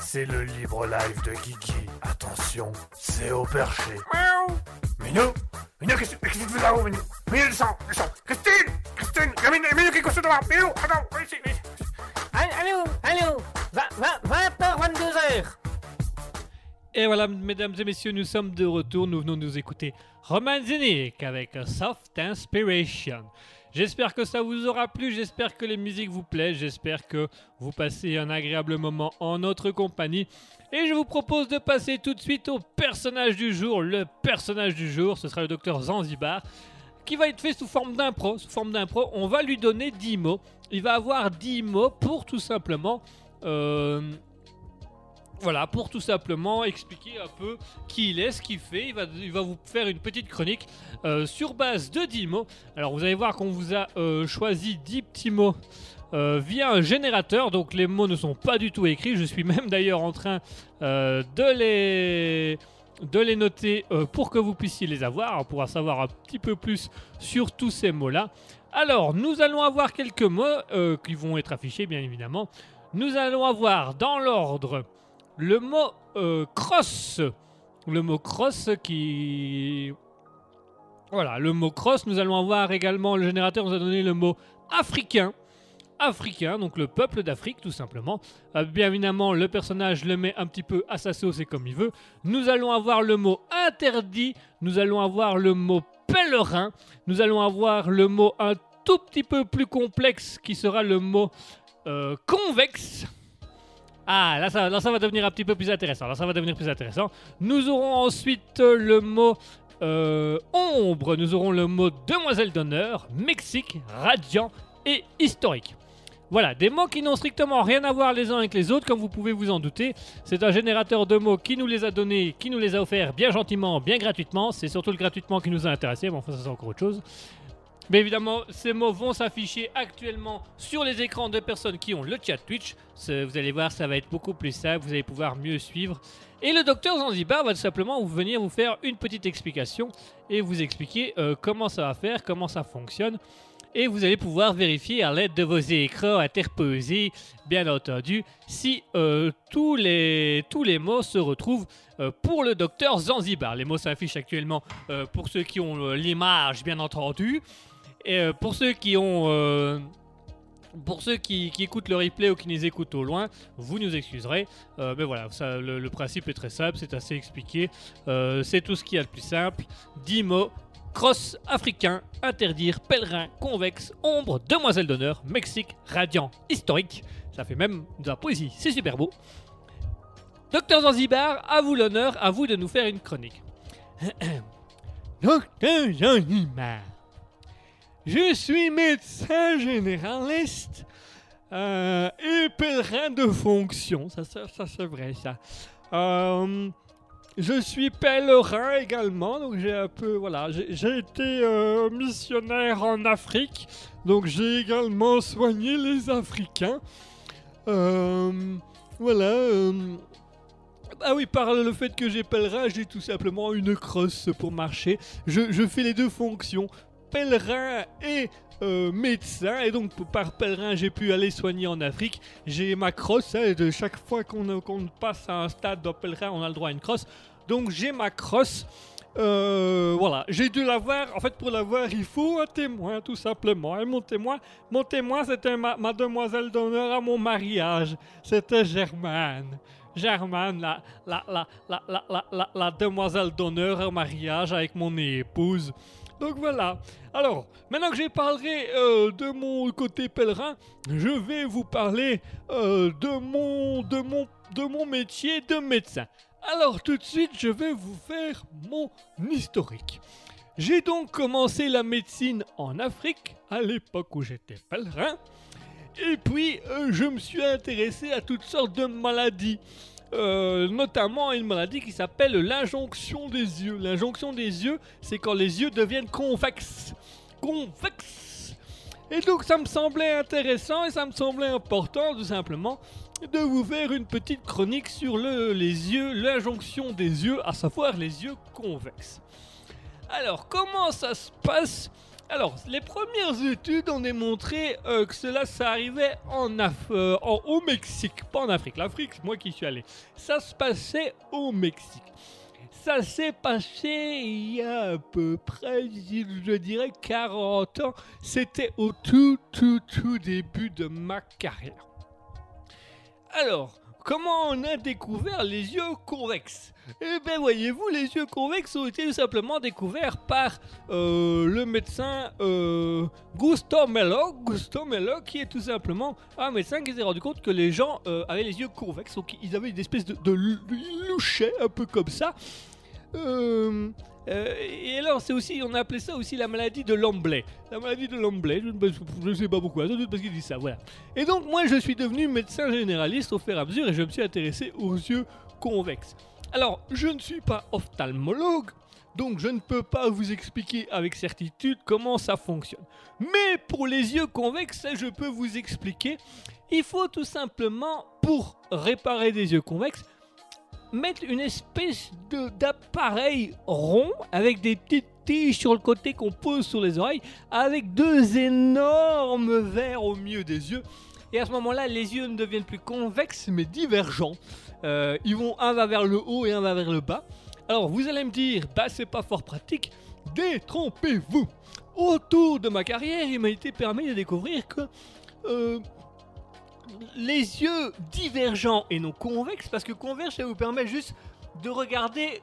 C'est le libre live de Guigui. Attention, c'est au perché. Miaou. Minou, Minou, qu'est-ce que tu fais là-haut, Minou? Minou, le sang. Christine, il y a Minou qui est couché devant. Minou, attends, ici. Allô, 20h, 22h. Et voilà, mesdames et messieurs, nous sommes de retour. Nous venons de nous écouter Roman Zenik avec Soft Inspiration. J'espère que ça vous aura plu, j'espère que les musiques vous plaisent, j'espère que vous passez un agréable moment en notre compagnie. Et je vous propose de passer tout de suite au personnage du jour. Le personnage du jour, ce sera le docteur Zanzibar, qui va être fait sous forme d'impro. Sous forme d'impro, on va lui donner 10 mots. Il va avoir 10 mots pour tout simplement... Voilà, pour tout simplement expliquer un peu qui il est, ce qu'il fait. Il va vous faire une petite chronique sur base de 10 mots. Alors vous allez voir qu'on vous a choisi 10 petits mots via un générateur. Donc les mots ne sont pas du tout écrits. Je suis même d'ailleurs en train de les noter pour que vous puissiez les avoir. On pourra savoir un petit peu plus sur tous ces mots-là. Alors nous allons avoir quelques mots qui vont être affichés bien évidemment. Nous allons avoir dans l'ordre... Le mot cross, nous allons avoir également, le générateur nous a donné le mot africain, donc le peuple d'Afrique tout simplement. Bien évidemment, le personnage le met un petit peu à sa sauce et comme il veut. Nous allons avoir le mot interdit, nous allons avoir le mot pèlerin, nous allons avoir le mot un tout petit peu plus complexe qui sera le mot convexe. Ah, là ça va devenir un petit peu plus intéressant. Nous aurons ensuite le mot ombre. Nous aurons le mot demoiselle d'honneur, Mexique, radiant et historique. Voilà, des mots qui n'ont strictement rien à voir les uns avec les autres, comme vous pouvez vous en douter. C'est un générateur de mots qui nous les a donnés, qui nous les a offerts bien gentiment, bien gratuitement. C'est surtout le gratuitement qui nous a intéressés, mais enfin ça c'est encore autre chose. Mais évidemment, ces mots vont s'afficher actuellement sur les écrans de personnes qui ont le chat Twitch. Vous allez voir, ça va être beaucoup plus simple, vous allez pouvoir mieux suivre. Et le docteur Zanzibar va tout simplement venir vous faire une petite explication et vous expliquer comment ça va faire, comment ça fonctionne. Et vous allez pouvoir vérifier à l'aide de vos écrans interposés, bien entendu, si tous les mots se retrouvent pour le docteur Zanzibar. Les mots s'affichent actuellement pour ceux qui ont l'image, bien entendu. Et pour ceux qui ont, pour ceux qui écoutent le replay ou qui les écoutent au loin, vous nous excuserez. Mais voilà, ça, le principe est très simple, c'est assez expliqué. C'est tout ce qu'il y a de plus simple. 10 mots, cross, africain, interdire, pèlerin, convexe, ombre, demoiselle d'honneur, Mexique, radiant, historique. Ça fait même de la poésie, c'est super beau. Docteur Zanzibar, à vous l'honneur, à vous de nous faire une chronique. Docteur Zanzibar. Je suis médecin généraliste et pèlerin de fonction, ça c'est vrai ça. Je suis pèlerin également, donc j'ai un peu, voilà, j'ai été missionnaire en Afrique, donc j'ai également soigné les Africains. Voilà, Ah oui, par le fait que j'ai pèlerin, j'ai tout simplement une crosse pour marcher, je fais les deux fonctions. Pèlerin et médecin, et donc par pèlerin j'ai pu aller soigner en Afrique. J'ai ma crosse, hein, de chaque fois qu'on passe à un stade d'un pèlerin on a le droit à une crosse, donc j'ai ma crosse. Voilà, j'ai dû l'avoir. En fait, pour l'avoir il faut un témoin tout simplement, et mon témoin c'était ma demoiselle d'honneur à mon mariage, c'était Germaine, la demoiselle d'honneur au mariage avec mon épouse. Donc voilà. Alors, maintenant que j'ai parlé de mon côté pèlerin, je vais vous parler de mon métier de médecin. Alors tout de suite, je vais vous faire mon historique. J'ai donc commencé la médecine en Afrique, à l'époque où j'étais pèlerin. Et puis, je me suis intéressé à toutes sortes de maladies. Notamment une maladie qui s'appelle l'injonction des yeux. L'injonction des yeux, c'est quand les yeux deviennent convexes. Convexes. Et donc ça me semblait intéressant et ça me semblait important tout simplement de vous faire une petite chronique sur les yeux, l'injonction des yeux, à savoir les yeux convexes. Alors comment ça se passe ? Alors, les premières études ont démontré que ça arrivait au Mexique, pas en Afrique. L'Afrique, c'est moi qui suis allé. Ça se passait au Mexique. Ça s'est passé il y a à peu près, je dirais, 40 ans. C'était au tout début de ma carrière. Alors, comment on a découvert les yeux convexes? Eh bien, voyez-vous, les yeux convexes ont été tout simplement découverts par le médecin Gusto Mello. Gusto Mello, qui est tout simplement un médecin qui s'est rendu compte que les gens avaient les yeux convexes, donc ils avaient une espèce de louchet, un peu comme ça. Et alors, c'est aussi, on a appelé ça aussi la maladie de Lemblay. La maladie de Lemblay, je ne sais pas pourquoi, sans doute parce qu'il dit ça, voilà. Et donc, moi, je suis devenu médecin généraliste au fur et à mesure et je me suis intéressé aux yeux convexes. Alors, je ne suis pas ophtalmologue, donc je ne peux pas vous expliquer avec certitude comment ça fonctionne. Mais pour les yeux convexes, je peux vous expliquer. Il faut tout simplement, pour réparer des yeux convexes, mettre une espèce d'appareil rond avec des petites tiges sur le côté qu'on pose sur les oreilles, avec deux énormes verres au milieu des yeux. Et à ce moment-là, les yeux ne deviennent plus convexes mais divergents. Un va vers le haut et un va vers le bas. Alors vous allez me dire, bah c'est pas fort pratique. Détrompez-vous. Autour de ma carrière, il m'a été permis de découvrir que les yeux divergents et non convexes, parce que converge, ça vous permet juste de regarder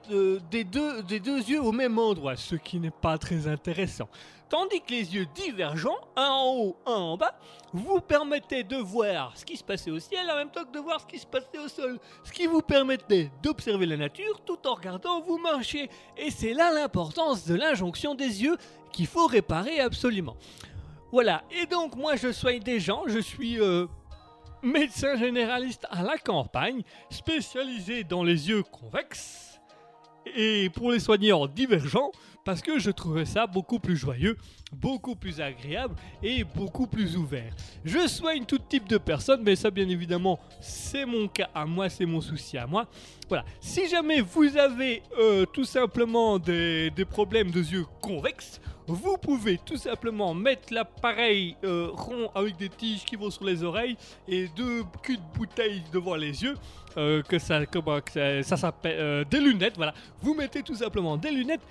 des deux yeux au même endroit, ce qui n'est pas très intéressant. Tandis que les yeux divergents, un en haut, un en bas, vous permettaient de voir ce qui se passait au ciel en même temps que de voir ce qui se passait au sol. Ce qui vous permettait d'observer la nature tout en regardant vous marcher. Et c'est là l'importance de l'injonction des yeux qu'il faut réparer absolument. Voilà, et donc moi je soigne des gens, je suis... médecin généraliste à la campagne, spécialisé dans les yeux convexes et pour les soigner en divergents, parce que je trouvais ça beaucoup plus joyeux, beaucoup plus agréable et beaucoup plus ouvert. Je soigne tout type de personnes, mais ça bien évidemment c'est mon cas à moi, c'est mon souci à moi. Voilà, si jamais vous avez tout simplement des problèmes de yeux convexes, vous pouvez tout simplement mettre l'appareil rond avec des tiges qui vont sur les oreilles et deux culs de bouteille devant les yeux, ça s'appelle des lunettes, voilà. Vous mettez tout simplement des lunettes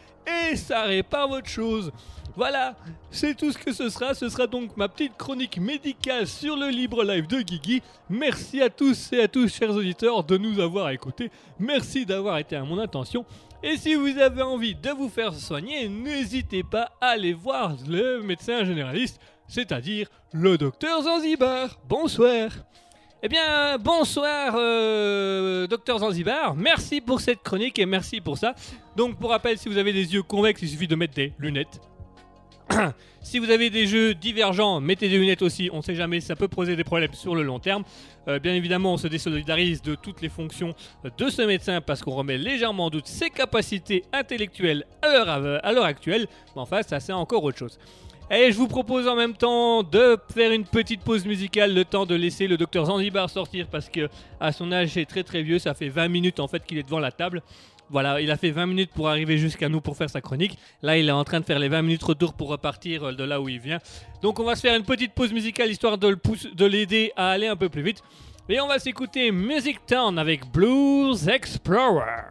et ça répare votre chose. Voilà, c'est tout ce que ce sera. Ce sera donc ma petite chronique médicale sur le Libre Live de Guigui. Merci à tous et à tous, chers auditeurs, de nous avoir écoutés. Merci d'avoir été à mon attention. Et si vous avez envie de vous faire soigner, n'hésitez pas à aller voir le médecin généraliste, c'est-à-dire le docteur Zanzibar. Bonsoir. Eh bien, bonsoir, docteur Zanzibar. Merci pour cette chronique et merci pour ça. Donc, pour rappel, si vous avez des yeux convexes, il suffit de mettre des lunettes. Si vous avez des yeux divergents, mettez des lunettes aussi, on ne sait jamais, ça peut poser des problèmes sur le long terme. Bien évidemment, on se désolidarise de toutes les fonctions de ce médecin parce qu'on remet légèrement en doute ses capacités intellectuelles à l'heure actuelle. Mais enfin, ça c'est encore autre chose. Et je vous propose en même temps de faire une petite pause musicale, le temps de laisser le docteur Zanzibar sortir parce que à son âge, c'est très très vieux, ça fait 20 minutes en fait qu'il est devant la table. Voilà, il a fait 20 minutes pour arriver jusqu'à nous pour faire sa chronique. Là, il est en train de faire les 20 minutes retour pour repartir de là où il vient. Donc, on va se faire une petite pause musicale histoire de l'aider à aller un peu plus vite. Et on va s'écouter Music Town avec Blues Explorer.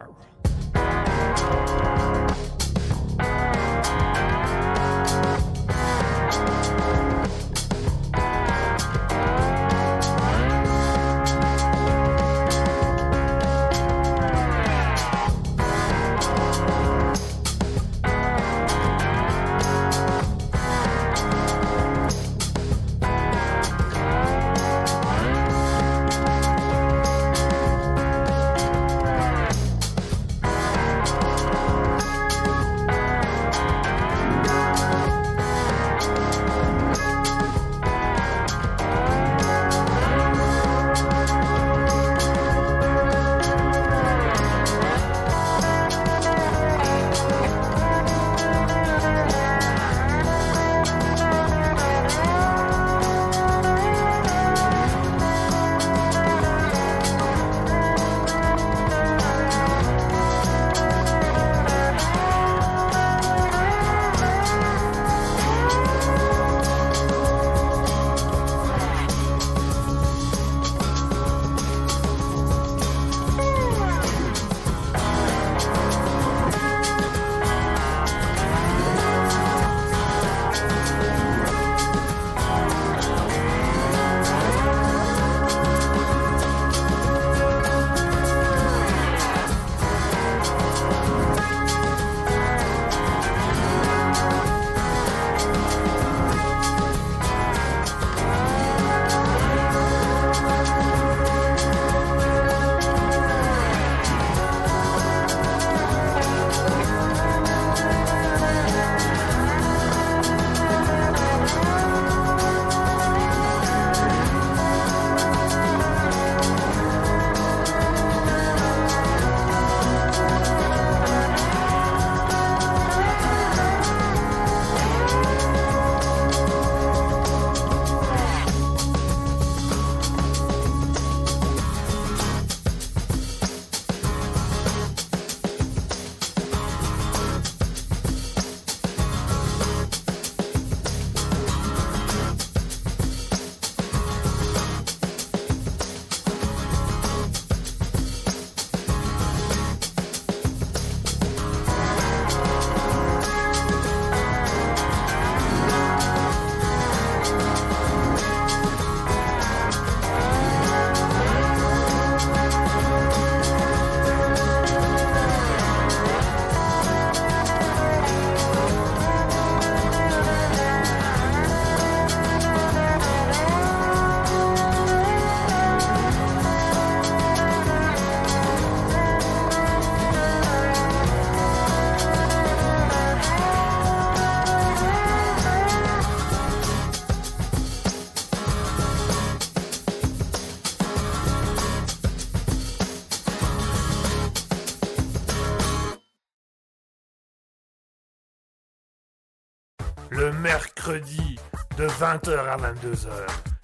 le mercredi de 20h à 22h.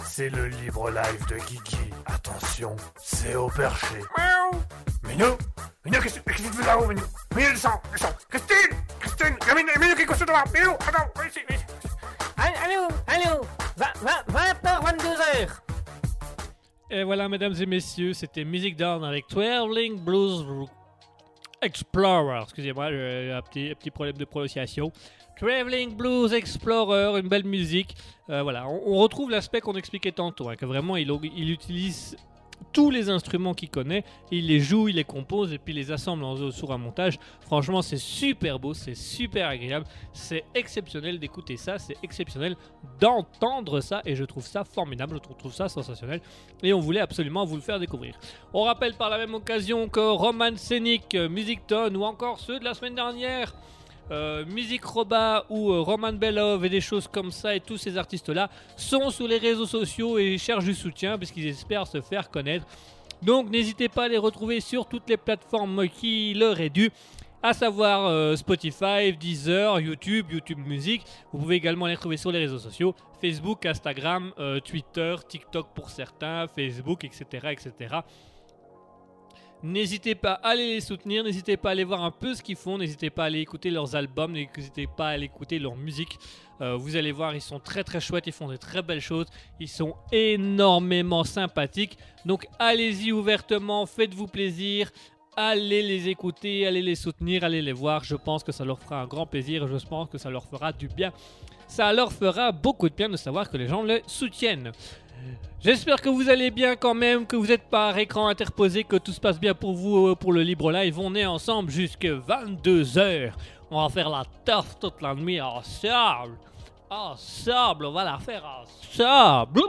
C'est le Libre Live de Guigui. Attention, c'est au perché. Miaou. Minou, Minou, qu'est-ce que tu fais là-haut, Minou? Minou, descend. Christine, il y a Minou qui est couché devant. Minou, attends, viens ici, viens ici. Allô, 20h, 22h. Et voilà, mesdames et messieurs, c'était Music Town avec Traveling Blues Explorer. Excusez-moi, j'ai un petit problème de prononciation. Traveling Blues Explorer, une belle musique. Voilà, on retrouve l'aspect qu'on expliquait tantôt, hein, que vraiment il utilise tous les instruments qu'il connaît, il les joue, il les compose et puis les assemble sur un montage. Franchement, c'est super beau, c'est super agréable, c'est exceptionnel d'écouter ça, c'est exceptionnel d'entendre ça et je trouve ça formidable, je trouve ça sensationnel et on voulait absolument vous le faire découvrir. On rappelle par la même occasion que Roman Zenik, Music Town ou encore ceux de la semaine dernière, Musique Roba ou Roman Belov et des choses comme ça et tous ces artistes-là sont sur les réseaux sociaux et cherchent du soutien parce qu'ils espèrent se faire connaître. Donc n'hésitez pas à les retrouver sur toutes les plateformes qui leur est due, à savoir Spotify, Deezer, YouTube Music. Vous pouvez également les retrouver sur les réseaux sociaux, Facebook, Instagram, Twitter, TikTok pour certains, Facebook, etc. N'hésitez pas à aller les soutenir, n'hésitez pas à aller voir un peu ce qu'ils font, n'hésitez pas à aller écouter leurs albums, n'hésitez pas à aller écouter leur musique. Vous allez voir, ils sont très très chouettes, ils font de très belles choses, ils sont énormément sympathiques. Donc allez-y ouvertement, faites-vous plaisir, allez les écouter, allez les soutenir, allez les voir. Je pense que ça leur fera un grand plaisir, je pense que ça leur fera du bien. Ça leur fera beaucoup de bien de savoir que les gens les soutiennent. J'espère que vous allez bien quand même, que vous êtes par écran interposé, que tout se passe bien pour vous pour le Libre Live. On est ensemble jusqu'à 22h. On va faire la toffe toute la nuit ensemble. On va la faire ensemble.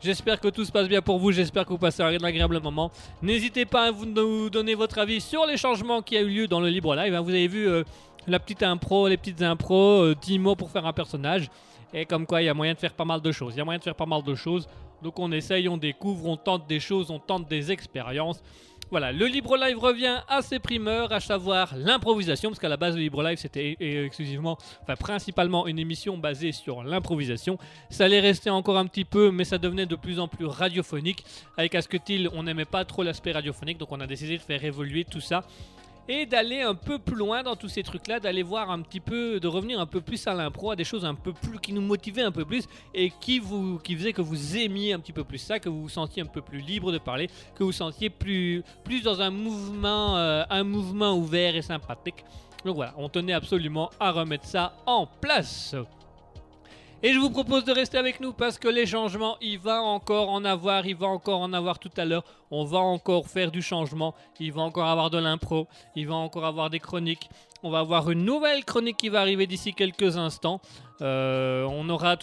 J'espère que tout se passe bien pour vous, j'espère que vous passez un agréable moment. N'hésitez pas à nous donner votre avis sur les changements qui ont eu lieu dans le Libre Live. Vous avez vu la petite impro, les petites impros, 10 mots pour faire un personnage. Et comme quoi, il y a moyen de faire pas mal de choses. Donc on essaye, on découvre, on tente des choses, on tente des expériences. Voilà, le Libre Live revient à ses primeurs, à savoir l'improvisation, parce qu'à la base, le Libre Live, c'était principalement une émission basée sur l'improvisation. Ça allait rester encore un petit peu, mais ça devenait de plus en plus radiophonique. Avec Asketil, on n'aimait pas trop l'aspect radiophonique, donc on a décidé de faire évoluer tout ça. Et d'aller un peu plus loin dans tous ces trucs-là, d'aller voir un petit peu, de revenir un peu plus à l'impro, à des choses un peu plus qui nous motivaient un peu plus et qui faisaient que vous aimiez un petit peu plus ça, que vous vous sentiez un peu plus libre de parler, que vous vous sentiez plus dans un mouvement ouvert et sympathique. Donc voilà, on tenait absolument à remettre ça en place. Et je vous propose de rester avec nous parce que les changements, il va encore en avoir tout à l'heure. On va encore faire du changement, il va encore avoir de l'impro, il va encore avoir des chroniques. On va avoir une nouvelle chronique qui va arriver d'ici quelques instants. Il y aura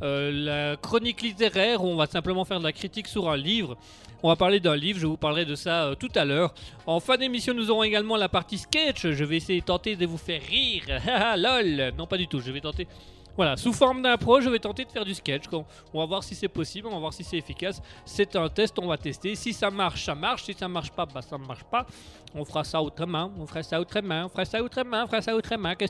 la chronique littéraire où on va simplement faire de la critique sur un livre. On va parler d'un livre, je vous parlerai de ça tout à l'heure. En fin d'émission, nous aurons également la partie sketch. Je vais tenter de vous faire rire. Lol. Non, pas du tout. Je vais tenter. Voilà, sous forme d'impro, je vais tenter de faire du sketch. On va voir si c'est possible, on va voir si c'est efficace. C'est un test, on va tester. Si ça marche, ça marche. Si ça marche pas, bah ça ne marche pas. On fera ça autrement, qu'est-ce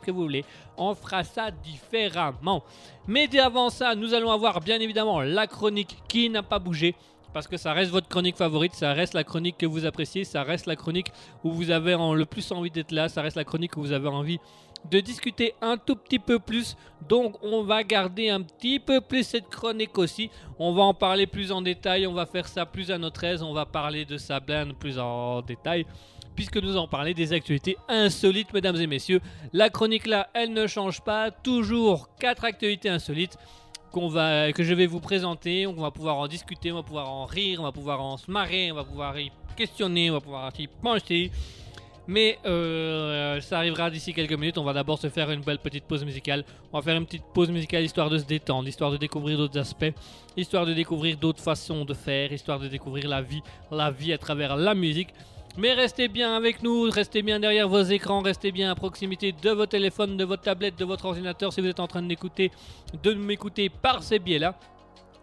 que vous voulez? On fera ça différemment. Mais avant ça, nous allons avoir bien évidemment la chronique qui n'a pas bougé. Parce que ça reste votre chronique favorite, ça reste la chronique que vous appréciez, ça reste la chronique où vous avez le plus envie d'être là, ça reste la chronique où vous avez envie de discuter un tout petit peu plus. Donc on va garder un petit peu plus cette chronique aussi. On va en parler plus en détail, on va faire ça plus à notre aise, on va parler de ça bien plus en détail. Puisque nous allons parler des actualités insolites, mesdames et messieurs. La chronique là, elle ne change pas, toujours 4 actualités insolites. Que je vais vous présenter, on va pouvoir en discuter, on va pouvoir en rire, on va pouvoir en se marrer, on va pouvoir y questionner, on va pouvoir y pencher. Mais ça arrivera d'ici quelques minutes, on va d'abord se faire une belle petite pause musicale. On va faire une petite pause musicale histoire de se détendre, histoire de découvrir d'autres aspects, histoire de découvrir d'autres façons de faire, histoire de découvrir la vie à travers la musique. Mais restez bien avec nous, restez bien derrière vos écrans, restez bien à proximité de vos téléphones, de votre tablette, de votre ordinateur si vous êtes en train de m'écouter par ces biais-là.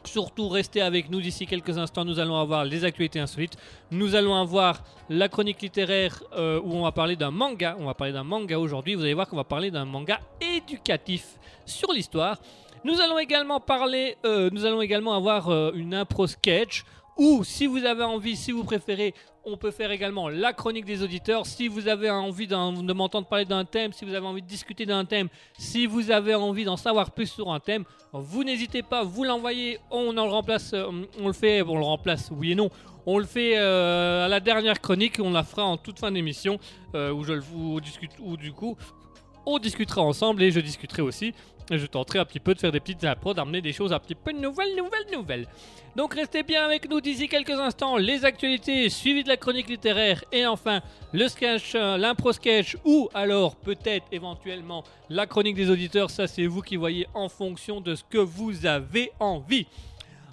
Surtout, restez avec nous d'ici quelques instants. Nous allons avoir les actualités insolites. Nous allons avoir la chronique littéraire où on va parler d'un manga. On va parler d'un manga aujourd'hui. Vous allez voir qu'on va parler d'un manga éducatif sur l'histoire. Nous allons également parler. Nous allons également avoir une impro sketch. Ou si vous avez envie, si vous préférez, on peut faire également la chronique des auditeurs. Si vous avez envie de m'entendre parler d'un thème, si vous avez envie de discuter d'un thème, si vous avez envie d'en savoir plus sur un thème, vous n'hésitez pas, vous l'envoyez, on le remplace, oui et non. On le fait à la dernière chronique, on la fera en toute fin d'émission, où je vous discute, où du coup, on discutera ensemble et je discuterai aussi. Je tenterai un petit peu de faire des petites impros, d'amener des choses un petit peu nouvelles. Donc restez bien avec nous d'ici quelques instants. Les actualités suivies de la chronique littéraire et enfin le sketch, l'impro sketch ou alors peut-être éventuellement la chronique des auditeurs. Ça c'est vous qui voyez en fonction de ce que vous avez envie.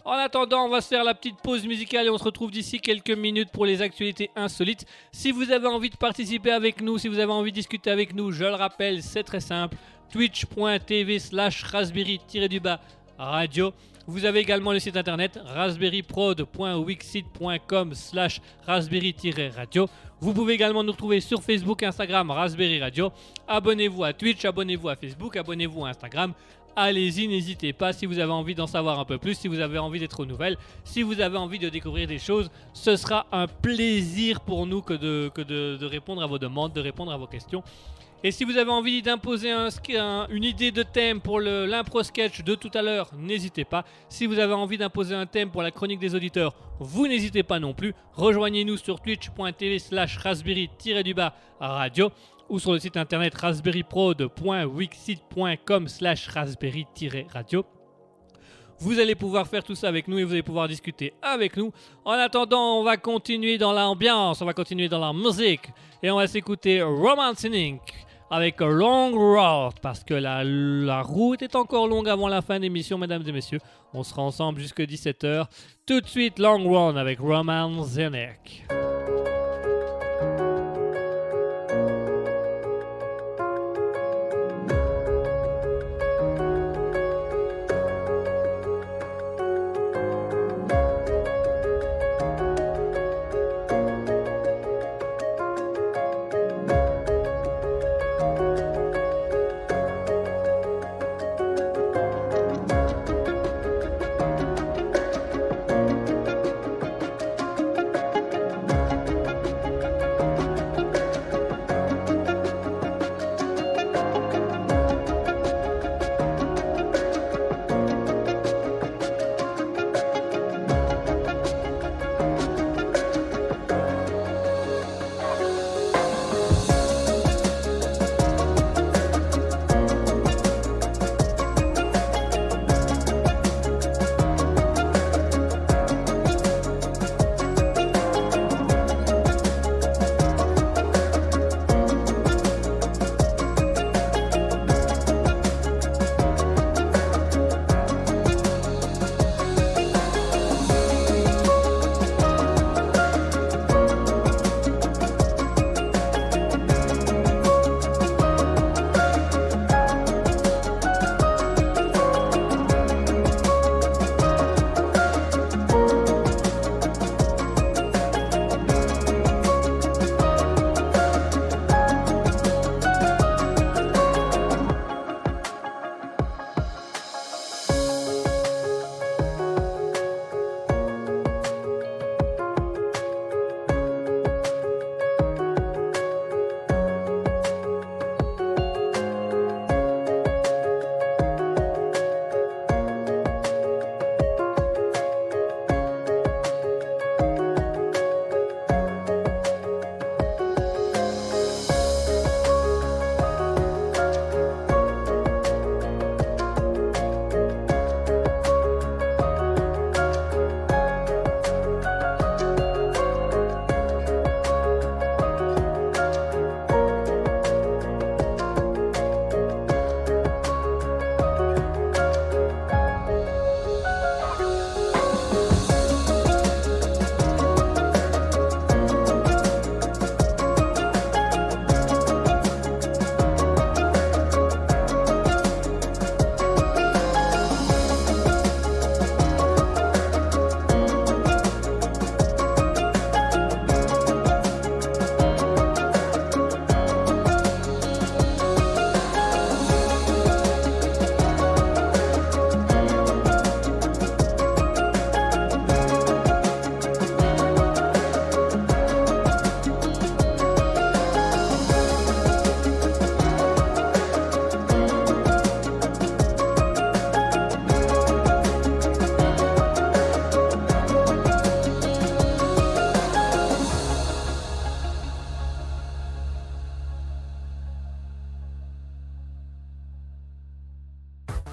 En attendant, on va se faire la petite pause musicale et on se retrouve d'ici quelques minutes pour les actualités insolites. Si vous avez envie de participer avec nous, si vous avez envie de discuter avec nous, je le rappelle, c'est très simple. twitch.tv/raspberry-radio. Vous avez également le site internet raspberryprod.wixit.com/raspberry-radio. Vous pouvez également nous retrouver sur Facebook, Instagram, Raspberry Radio. Abonnez-vous à Twitch, abonnez-vous à Facebook, abonnez-vous à Instagram. Allez-y, n'hésitez pas si vous avez envie d'en savoir un peu plus, si vous avez envie d'être aux nouvelles, si vous avez envie de découvrir des choses, ce sera un plaisir pour nous que de répondre à vos demandes, de répondre à vos questions. Et si vous avez envie d'imposer une idée de thème pour l'impro sketch de tout à l'heure, n'hésitez pas. Si vous avez envie d'imposer un thème pour la chronique des auditeurs, vous n'hésitez pas non plus. Rejoignez-nous sur twitch.tv/raspberry-radio ou sur le site internet raspberryprod.wixit.com/raspberry-radio. Vous allez pouvoir faire tout ça avec nous et vous allez pouvoir discuter avec nous. En attendant, on va continuer dans l'ambiance, on va continuer dans la musique et on va s'écouter Roman Zenik avec Long Road parce que la route est encore longue avant la fin d'émission, mesdames et messieurs. On sera ensemble jusqu'à 17h. Tout de suite, Long Road avec Roman Zenik.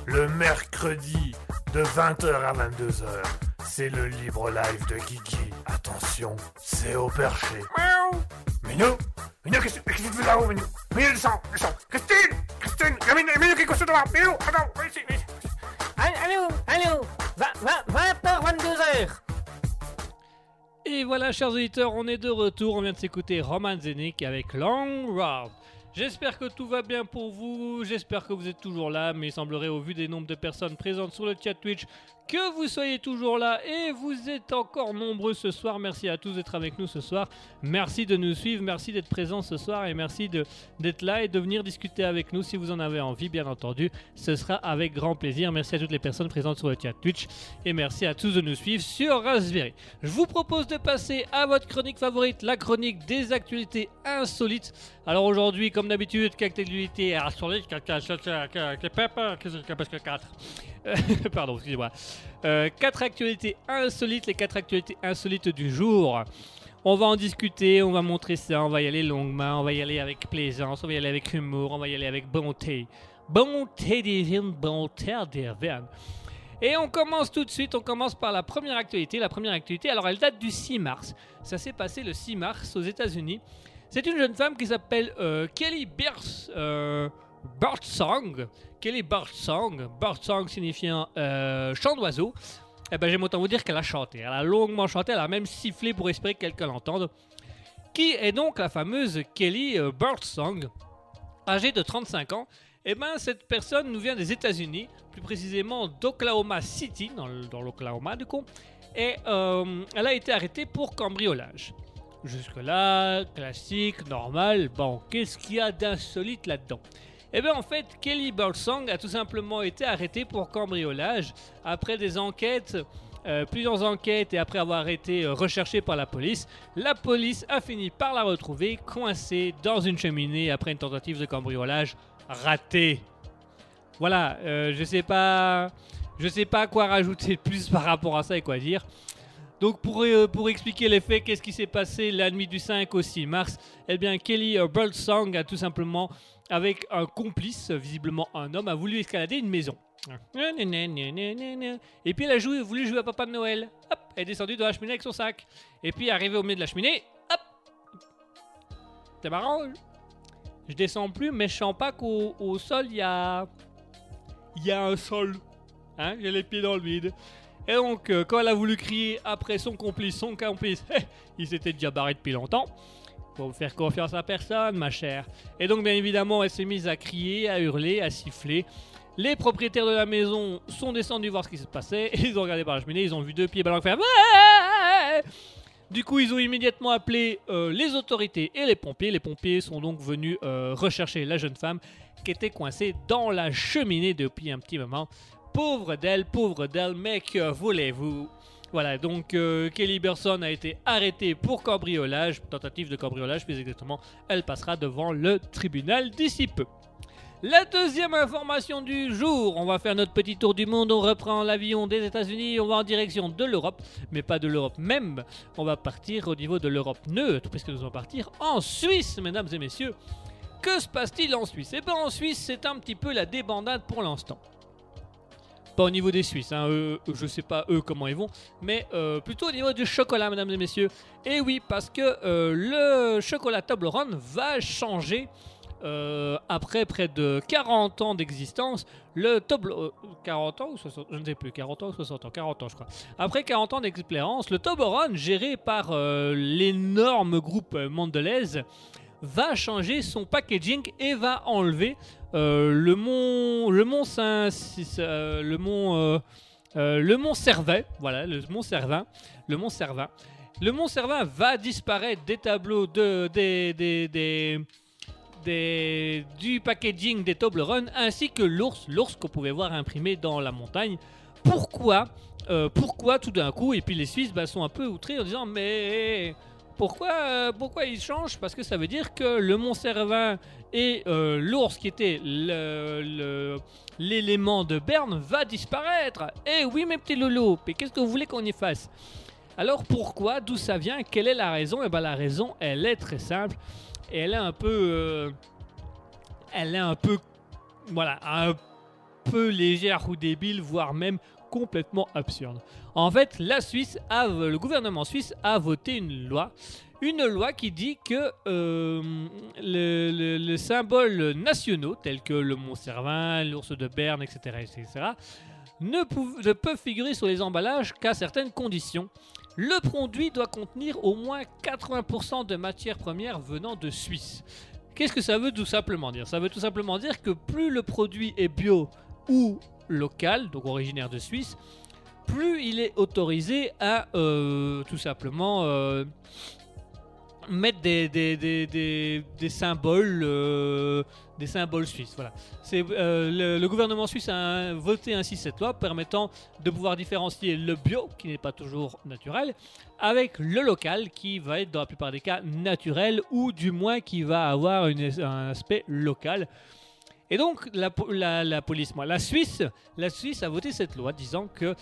le mercredi de 20h à 22h. C'est le libre live de Guigui. Attention, c'est au perché. Miaou. Minou, Minou, qu'est-ce que tu fais là-haut, Minou? Minou, descends, descends. Christine, Christine, il y a Minou qui est couché devant. Minou, attends, viens ici, viens ici. Allô, allô, 20h, 22h. Et voilà, chers auditeurs, on est de retour. On vient de s'écouter Roman Zenik avec Long Road. J'espère que tout va bien pour vous, j'espère que vous êtes toujours là, mais il semblerait au vu des nombres de personnes présentes sur le chat Twitch que vous soyez toujours là et vous êtes encore nombreux ce soir. Merci à tous d'être avec nous ce soir, merci de nous suivre, merci d'être présents ce soir et merci d'être là et de venir discuter avec nous si vous en avez envie, bien entendu, ce sera avec grand plaisir. Merci à toutes les personnes présentes sur le chat Twitch et merci à tous de nous suivre sur Raspberry. Je vous propose de passer à votre chronique favorite, la chronique des actualités insolites. Alors aujourd'hui, comme d'habitude, actualité insolite, pardon, excusez-moi. 4 actualités insolites, les 4 actualités insolites du jour. On va en discuter, on va montrer ça, on va y aller longuement, on va y aller avec plaisance, on va y aller avec humour, on va y aller avec bonté. Bonté divine, bonté divine. Et on commence tout de suite, on commence par la première actualité. La première actualité, alors elle date du 6 mars. Ça s'est passé le 6 mars aux États-Unis. C'est une jeune femme qui s'appelle Kelly Birdsong. Kelly Birdsong. Birdsong signifiant chant d'oiseau. Eh ben, j'aime autant vous dire qu'elle a chanté. Elle a longuement chanté, elle a même sifflé pour espérer que quelqu'un l'entende. Qui est donc la fameuse Kelly Birdsong, âgée de 35 ans. Eh ben, cette personne nous vient des États-Unis, plus précisément d'Oklahoma City, dans l'Oklahoma du coup. Et elle a été arrêtée pour cambriolage. Jusque-là, classique, normal. Bon, qu'est-ce qu'il y a d'insolite là-dedans? Eh bien, en fait, Kelly Birdsong a tout simplement été arrêtée pour cambriolage après des enquêtes, plusieurs enquêtes, et après avoir été recherchée par la police a fini par la retrouver coincée dans une cheminée après une tentative de cambriolage ratée. Voilà, je sais pas quoi rajouter de plus par rapport à ça et quoi dire. Donc pour expliquer les faits, qu'est-ce qui s'est passé la nuit du 5 au 6 mars? Eh bien, Kelly Birdsong a tout simplement, avec un complice, visiblement un homme, a voulu escalader une maison. Et puis elle a voulu jouer à Papa Noël. Hop, elle est descendue de la cheminée avec son sac. Et puis arrivée au milieu de la cheminée, hop, c'est marrant, je descends plus, mais je sens pas qu'au sol il y a un sol. Hein, j'ai les pieds dans le vide. Et donc, quand elle a voulu crier après son complice, il s'était déjà barré depuis longtemps. Faut faire confiance à personne, ma chère. Et donc, bien évidemment, elle s'est mise à crier, à hurler, à siffler. Les propriétaires de la maison sont descendus voir ce qui se passait. Et ils ont regardé par la cheminée, ils ont vu deux pieds ballants faire. Du coup, ils ont immédiatement appelé les autorités et les pompiers. Les pompiers sont donc venus rechercher la jeune femme qui était coincée dans la cheminée depuis un petit moment. Pauvre d'elle, mais que voulez-vous? Voilà, donc Kelly Birdsong a été arrêtée pour cambriolage, tentative de cambriolage, plus exactement. Elle passera devant le tribunal d'ici peu. La deuxième information du jour, on va faire notre petit tour du monde, on reprend l'avion des États-Unis, on va en direction de l'Europe, mais pas de l'Europe même, on va partir au niveau de l'Europe neutre, puisque nous allons partir en Suisse, mesdames et messieurs. Que se passe-t-il en Suisse? Eh bien, en Suisse, c'est un petit peu la débandade pour l'instant. Pas au niveau des Suisses, hein, je sais pas eux comment ils vont, mais plutôt au niveau du chocolat, mesdames et messieurs. Et oui, parce que le chocolat Toblerone va changer après près de 40 ans d'existence. Le Toblerone, 40 ans ou 60, je ne sais plus, 40 ans ou 60 ans, 40 ans je crois. Après 40 ans d'expérience, le Toblerone, géré par l'énorme groupe Mondelēz, va changer son packaging et va enlever le Mont Cervin. Le Mont Cervin va disparaître des tableaux du packaging des Toblerone, ainsi que l'ours qu'on pouvait voir imprimé dans la montagne. Pourquoi tout d'un coup? Et puis les Suisses sont un peu outrés en disant mais... Pourquoi ils changent? Parce que ça veut dire que le Mont Cervin et l'ours qui était l'élément de Berne va disparaître. Eh oui, mes petits loulous, et qu'est-ce que vous voulez qu'on y fasse? Alors pourquoi? D'où ça vient? Quelle est la raison? Eh bien la raison, elle est très simple. Et elle est un peu... voilà, un peu légère ou débile, voire même complètement absurde. En fait, la Suisse a, le gouvernement suisse a voté une loi qui dit que les symboles nationaux, tels que le Mont Cervin, l'ours de Berne, etc., ne peuvent figurer sur les emballages qu'à certaines conditions. Le produit doit contenir au moins 80% de matières premières venant de Suisse. Qu'est-ce que ça veut tout simplement dire? Ça veut tout simplement dire que plus le produit est bio ou local, donc originaire de Suisse, plus il est autorisé à tout simplement mettre des symboles suisses. Voilà. Le gouvernement suisse a voté ainsi cette loi permettant de pouvoir différencier le bio, qui n'est pas toujours naturel, avec le local, qui va être dans la plupart des cas naturel, ou du moins qui va avoir un aspect local. Et donc la Suisse a voté cette loi disant que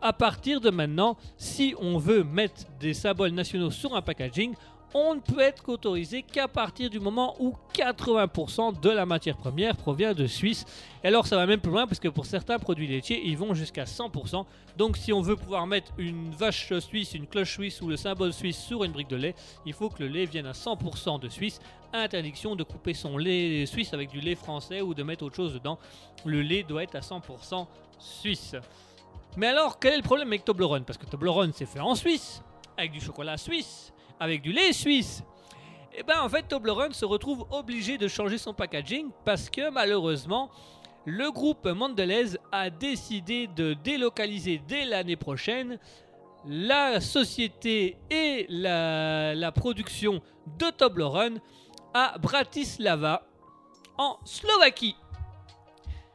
à partir de maintenant, si on veut mettre des symboles nationaux sur un packaging, on ne peut être qu'autorisé qu'à partir du moment où 80% de la matière première provient de Suisse. Et alors ça va même plus loin, parce que pour certains produits laitiers, ils vont jusqu'à 100%. Donc si on veut pouvoir mettre une vache suisse, une cloche suisse ou le symbole suisse sur une brique de lait, il faut que le lait vienne à 100% de Suisse. Interdiction de couper son lait suisse avec du lait français ou de mettre autre chose dedans. Le lait doit être à 100% suisse. Mais alors quel est le problème avec Toblerone? Parce que Toblerone, c'est fait en Suisse, avec du chocolat suisse, avec du lait suisse. Et bien en fait, Toblerone se retrouve obligé de changer son packaging parce que malheureusement, le groupe Mondelēz a décidé de délocaliser dès l'année prochaine la société et la production de Toblerone à Bratislava, en Slovaquie.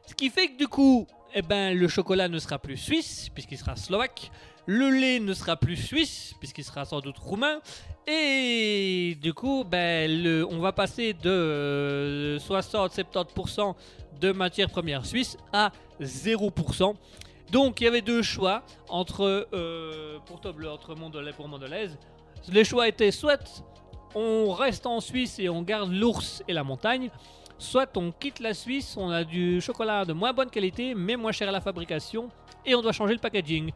Ce qui fait que du coup, eh ben, le chocolat ne sera plus suisse puisqu'il sera slovaque. Le lait ne sera plus suisse, puisqu'il sera sans doute roumain. Et du coup, ben, on va passer de 60-70% de matière première suisse à 0%. Donc, il y avait deux choix entre Mondelēz pour Mondelēz. Les choix étaient soit on reste en Suisse et on garde l'ours et la montagne, soit on quitte la Suisse, on a du chocolat de moins bonne qualité, mais moins cher à la fabrication, et on doit changer le packaging.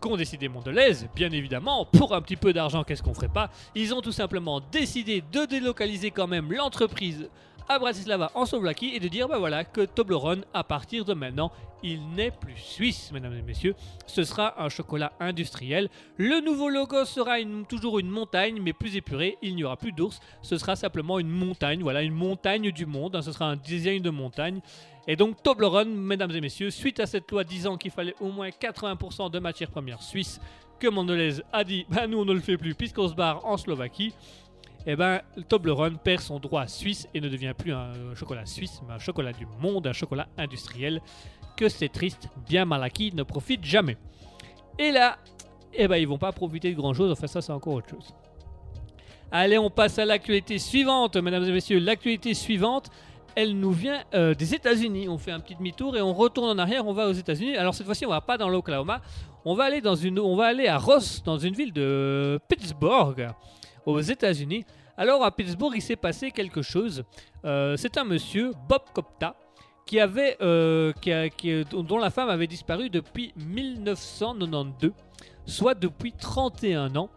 Qu'ont décidé Mondelēz, bien évidemment, pour un petit peu d'argent, qu'est-ce qu'on ferait pas? Ils ont tout simplement décidé de délocaliser quand même l'entreprise à Bratislava en Slovaquie et de dire, bah voilà, que Toblerone, à partir de maintenant, il n'est plus suisse, mesdames et messieurs. Ce sera un chocolat industriel. Le nouveau logo sera toujours une montagne, mais plus épurée. Il n'y aura plus d'ours. Ce sera simplement une montagne, voilà, une montagne du monde. Hein, ce sera un design de montagne. Et donc Toblerone, mesdames et messieurs, suite à cette loi disant qu'il fallait au moins 80% de matières premières suisses, que Mondelēz a dit, bah nous on ne le fait plus puisqu'on se barre en Slovaquie, et ben Toblerone perd son droit suisse et ne devient plus un chocolat suisse, mais un chocolat du monde, un chocolat industriel. Que c'est triste, bien mal acquis, ne profite jamais. Et là, eh ben ils vont pas profiter de grand chose, enfin ça c'est encore autre chose. Allez, on passe à l'actualité suivante, mesdames et messieurs, l'actualité suivante. Elle nous vient des États-Unis. On fait un petit demi-tour et on retourne en arrière. On va aux États-Unis. Alors cette fois-ci, on va pas dans l'Oklahoma. On va aller à Ross, dans une ville de Pittsburgh, aux États-Unis. Alors à Pittsburgh, il s'est passé quelque chose. C'est un monsieur, Bob Kopech, dont la femme avait disparu depuis 1992, soit depuis 31 ans.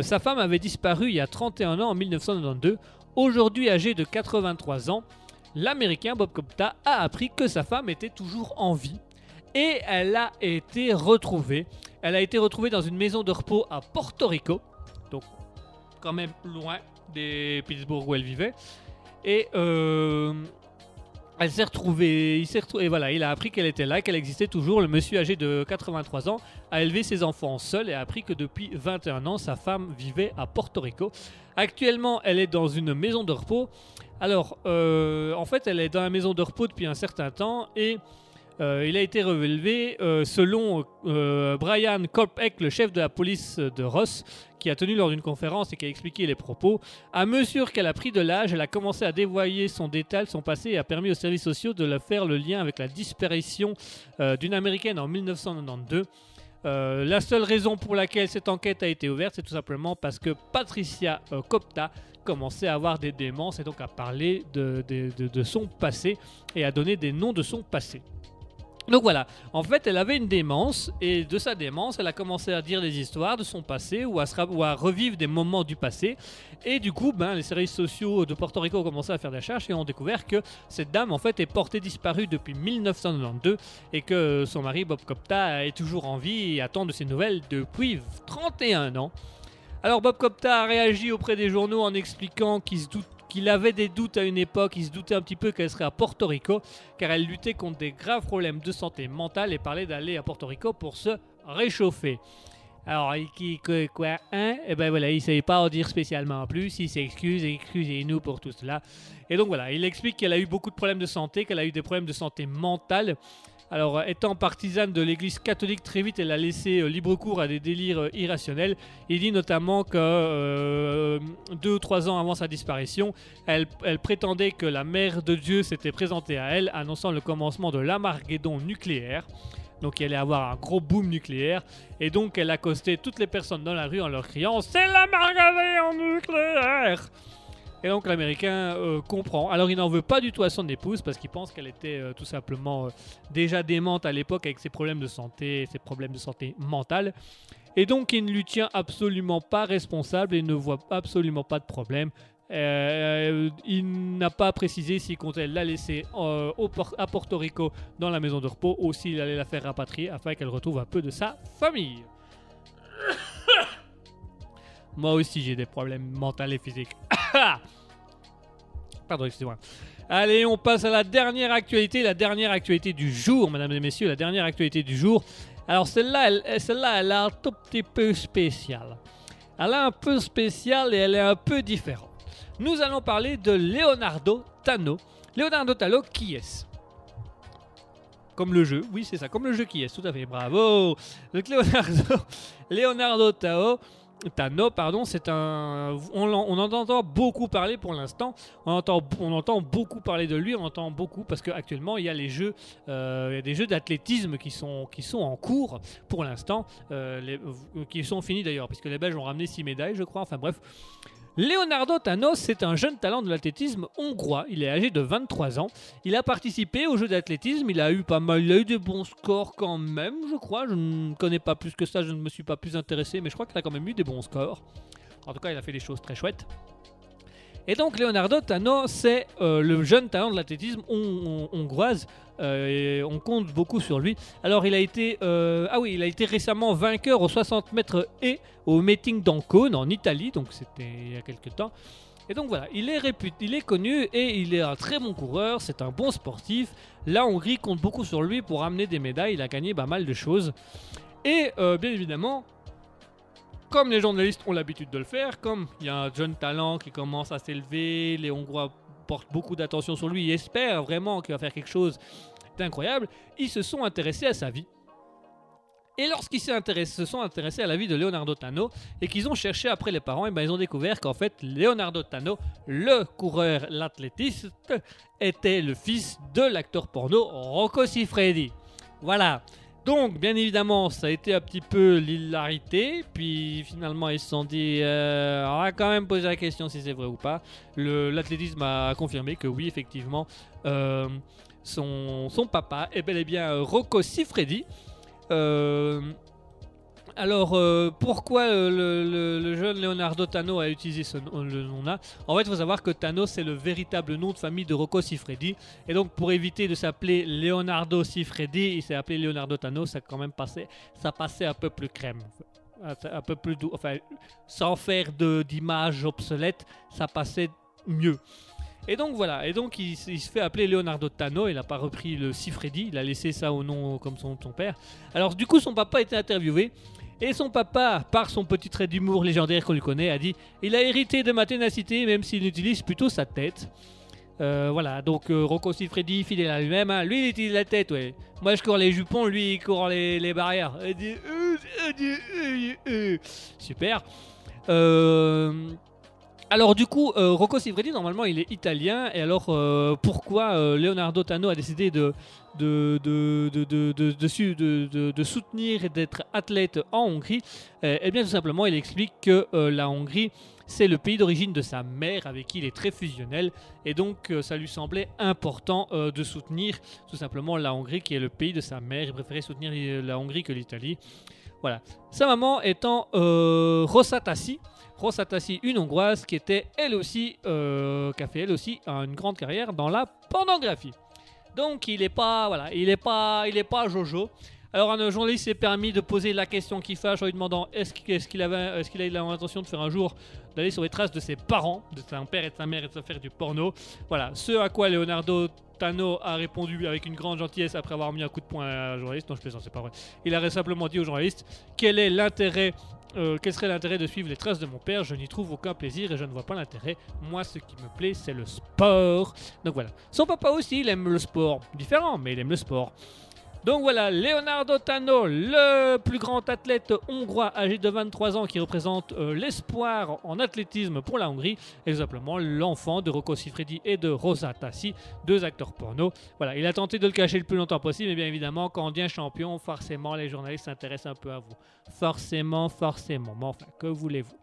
Sa femme avait disparu il y a 31 ans, en 1992. Aujourd'hui âgé de 83 ans. L'américain Bob Kopech a appris que sa femme était toujours en vie et elle a été retrouvée. Elle a été retrouvée dans une maison de repos à Porto Rico, donc quand même loin des Pittsburgh où elle vivait. Et elle s'est retrouvée, et voilà, il a appris qu'elle était là, qu'elle existait toujours. Le monsieur âgé de 83 ans a élevé ses enfants seul et a appris que depuis 21 ans, sa femme vivait à Porto Rico. Actuellement, elle est dans une maison de repos. Alors, en fait, elle est dans la maison de repos depuis un certain temps et il a été relevé, selon Brian Kopech, le chef de la police de Ross, qui a tenu lors d'une conférence et qui a expliqué les propos. À mesure qu'elle a pris de l'âge, elle a commencé à dévoiler son passé et a permis aux services sociaux de faire le lien avec la disparition d'une Américaine en 1992. La seule raison pour laquelle cette enquête a été ouverte, c'est tout simplement parce que Patricia Kopech commençait à avoir des démences et donc à parler de son passé et à donner des noms de son passé. Donc voilà, en fait elle avait une démence et de sa démence elle a commencé à dire des histoires de son passé ou à revivre des moments du passé et du coup ben, les services sociaux de Porto Rico ont commencé à faire des recherches et ont découvert que cette dame en fait est portée disparue depuis 1992 et que son mari Bob Kopech est toujours en vie et attend de ses nouvelles depuis 31 ans. Alors Bob Kopech a réagi auprès des journaux en expliquant qu'il avait des doutes à une époque, il se doutait un petit peu qu'elle serait à Porto Rico, car elle luttait contre des graves problèmes de santé mentale et parlait d'aller à Porto Rico pour se réchauffer. Alors, quoi, hein? Et ben voilà, il ne savait pas en dire spécialement en plus, il s'excuse, excusez-nous pour tout cela. Et donc voilà, il explique qu'elle a eu beaucoup de problèmes de santé, qu'elle a eu des problèmes de santé mentale. Alors, étant partisane de l'église catholique, très vite, elle a laissé libre cours à des délires irrationnels. Il dit notamment que 2 ou 3 ans avant sa disparition, elle prétendait que la mère de Dieu s'était présentée à elle, annonçant le commencement de l'Armageddon nucléaire. Donc, il allait avoir un gros boom nucléaire. Et donc, elle accostait toutes les personnes dans la rue en leur criant « C'est l'Armageddon nucléaire !» Et donc l'américain comprend. Alors il n'en veut pas du tout à son épouse parce qu'il pense qu'elle était tout simplement déjà démente à l'époque avec ses problèmes de santé, ses problèmes de santé mentale. Et donc il ne lui tient absolument pas responsable et ne voit absolument pas de problème. Il n'a pas précisé s'il comptait la laisser à Porto Rico dans la maison de repos ou s'il allait la faire rapatrier afin qu'elle retrouve un peu de sa famille. Moi aussi j'ai des problèmes mentaux et physiques. Pardon, excusez-moi. Allez, on passe à la dernière actualité du jour, mesdames et messieurs, la dernière actualité du jour. Alors celle-là, elle est un tout petit peu spéciale. Elle est un peu spéciale et elle est un peu différente. Nous allons parler de Leonardo Tano. Leonardo Tano, qui est-ce? Comme le jeu, oui c'est ça, comme le jeu qui est, tout à fait, bravo. Donc Leonardo Tano, c'est un. On en entend beaucoup parler pour l'instant. On entend beaucoup parler de lui. On entend beaucoup parce qu'actuellement il y a les jeux, des jeux d'athlétisme qui sont en cours pour l'instant, qui sont finis d'ailleurs, puisque les Belges ont ramené 6 médailles, je crois. Enfin bref. Leonardo Tano, c'est un jeune talent de l'athlétisme hongrois. Il est âgé de 23 ans. Il a participé aux Jeux d'athlétisme. Il a eu pas mal, il a eu des bons scores quand même, je crois. Je ne connais pas plus que ça. Je ne me suis pas plus intéressé, mais je crois qu'il a quand même eu des bons scores. En tout cas, il a fait des choses très chouettes. Et donc, Leonardo Tano, c'est le jeune talent de l'athlétisme hongroise. Et on compte beaucoup sur lui. Alors, il a été, il a été récemment vainqueur aux 60 mètres et au meeting d'Ancône en Italie. Donc, c'était il y a quelques temps. Et donc voilà, il est connu et il est un très bon coureur. C'est un bon sportif. La Hongrie compte beaucoup sur lui pour amener des médailles. Il a gagné pas mal de choses. Et bien évidemment, comme les journalistes ont l'habitude de le faire, comme il y a un jeune talent qui commence à s'élever, les Hongrois portent beaucoup d'attention sur lui et espèrent vraiment qu'il va faire quelque chose d'incroyable, ils se sont intéressés à sa vie. Et lorsqu'ils se sont intéressés à la vie de Leonardo Tano et qu'ils ont cherché après les parents, et ben ils ont découvert qu'en fait Leonardo Tano, le coureur, l'athlétiste, était le fils de l'acteur porno Rocco Siffredi. Voilà. Donc, bien évidemment, ça a été un petit peu l'hilarité, puis finalement, ils se sont dit, on va quand même poser la question si c'est vrai ou pas. L'athlétisme a confirmé que oui, effectivement, son papa est bel et bien Rocco Siffredi. Pourquoi le jeune Leonardo Tano a utilisé le nom-là? En fait, il faut savoir que Tano, c'est le véritable nom de famille de Rocco Siffredi. Et donc, pour éviter de s'appeler Leonardo Siffredi, il s'est appelé Leonardo Tano. Ça, quand même, passait un peu plus crème. Un peu plus doux. Enfin, sans faire d'image obsolète, ça passait mieux. Et donc, voilà. Et donc, il se fait appeler Leonardo Tano. Il n'a pas repris le Siffredi. Il a laissé ça au nom comme son père. Alors, du coup, son papa a été interviewé. Et son papa, par son petit trait d'humour légendaire qu'on lui connaît, a dit « Il a hérité de ma ténacité, même s'il utilise plutôt sa tête. » Voilà, donc Rocco Siffredi, fidèle à lui-même, hein. Lui il utilise la tête, ouais. Moi je cours les jupons, lui il court les barrières. Il dit « Super !» Alors du coup, Rocco Siffredi, normalement, il est italien. Et alors, pourquoi Leonardo Tano a décidé de soutenir et d'être athlète en Hongrie? Eh bien, tout simplement, il explique que la Hongrie, c'est le pays d'origine de sa mère, avec qui il est très fusionnel, et donc ça lui semblait important de soutenir tout simplement la Hongrie, qui est le pays de sa mère. Il préférait soutenir la Hongrie que l'Italie. Voilà. Sa maman étant Rosa Tassi. Rosa Tassi, une Hongroise qui était elle aussi, qui a fait elle aussi une grande carrière dans la pornographie. Donc il n'est pas, voilà, il est pas Jojo. Alors un journaliste s'est permis de poser la question qui fâche en lui demandant est-ce qu'il a l'intention de faire un jour d'aller sur les traces de ses parents, de son père et de sa mère, et de faire du porno. Voilà, ce à quoi Leonardo Tano a répondu avec une grande gentillesse après avoir mis un coup de poing à un journaliste. Non, je plaisante, c'est pas vrai. Il a simplement dit au journaliste: quel serait l'intérêt de suivre les traces de mon père? Je n'y trouve aucun plaisir et je ne vois pas l'intérêt. Moi, ce qui me plaît, c'est le sport. Donc voilà. Son papa aussi, il aime le sport. Différent, mais il aime le sport. Donc voilà, Leonardo Tano, le plus grand athlète hongrois âgé de 23 ans qui représente l'espoir en athlétisme pour la Hongrie, et tout simplement l'enfant de Rocco Siffredi et de Rosa Tassi, deux acteurs porno. Voilà, il a tenté de le cacher le plus longtemps possible, mais bien évidemment, quand on devient champion, forcément les journalistes s'intéressent un peu à vous. Forcément, mais enfin, que voulez-vous?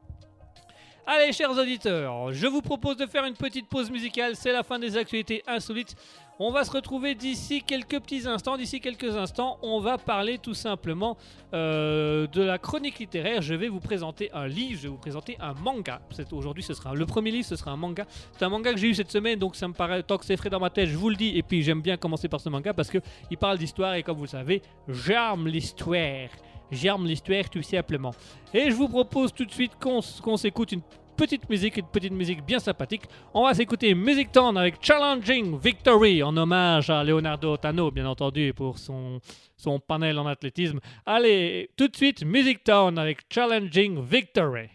Allez, chers auditeurs, je vous propose de faire une petite pause musicale, c'est la fin des actualités insolites. On va se retrouver d'ici quelques petits instants. D'ici quelques instants, on va parler tout simplement de la chronique littéraire. Je vais vous présenter un livre, je vais vous présenter un manga. Aujourd'hui, ce sera le premier livre, ce sera un manga. C'est un manga que j'ai eu cette semaine, donc ça me paraît, tant que c'est frais dans ma tête, je vous le dis. Et puis j'aime bien commencer par ce manga parce qu'il parle d'histoire et comme vous le savez, j'aime l'histoire. J'aime l'histoire tout simplement. Et je vous propose tout de suite qu'on s'écoute une petite musique bien sympathique. On va s'écouter Music Town avec Challenging Victory en hommage à Leonardo Tano, bien entendu, pour son panel en athlétisme. Allez, tout de suite, Music Town avec Challenging Victory.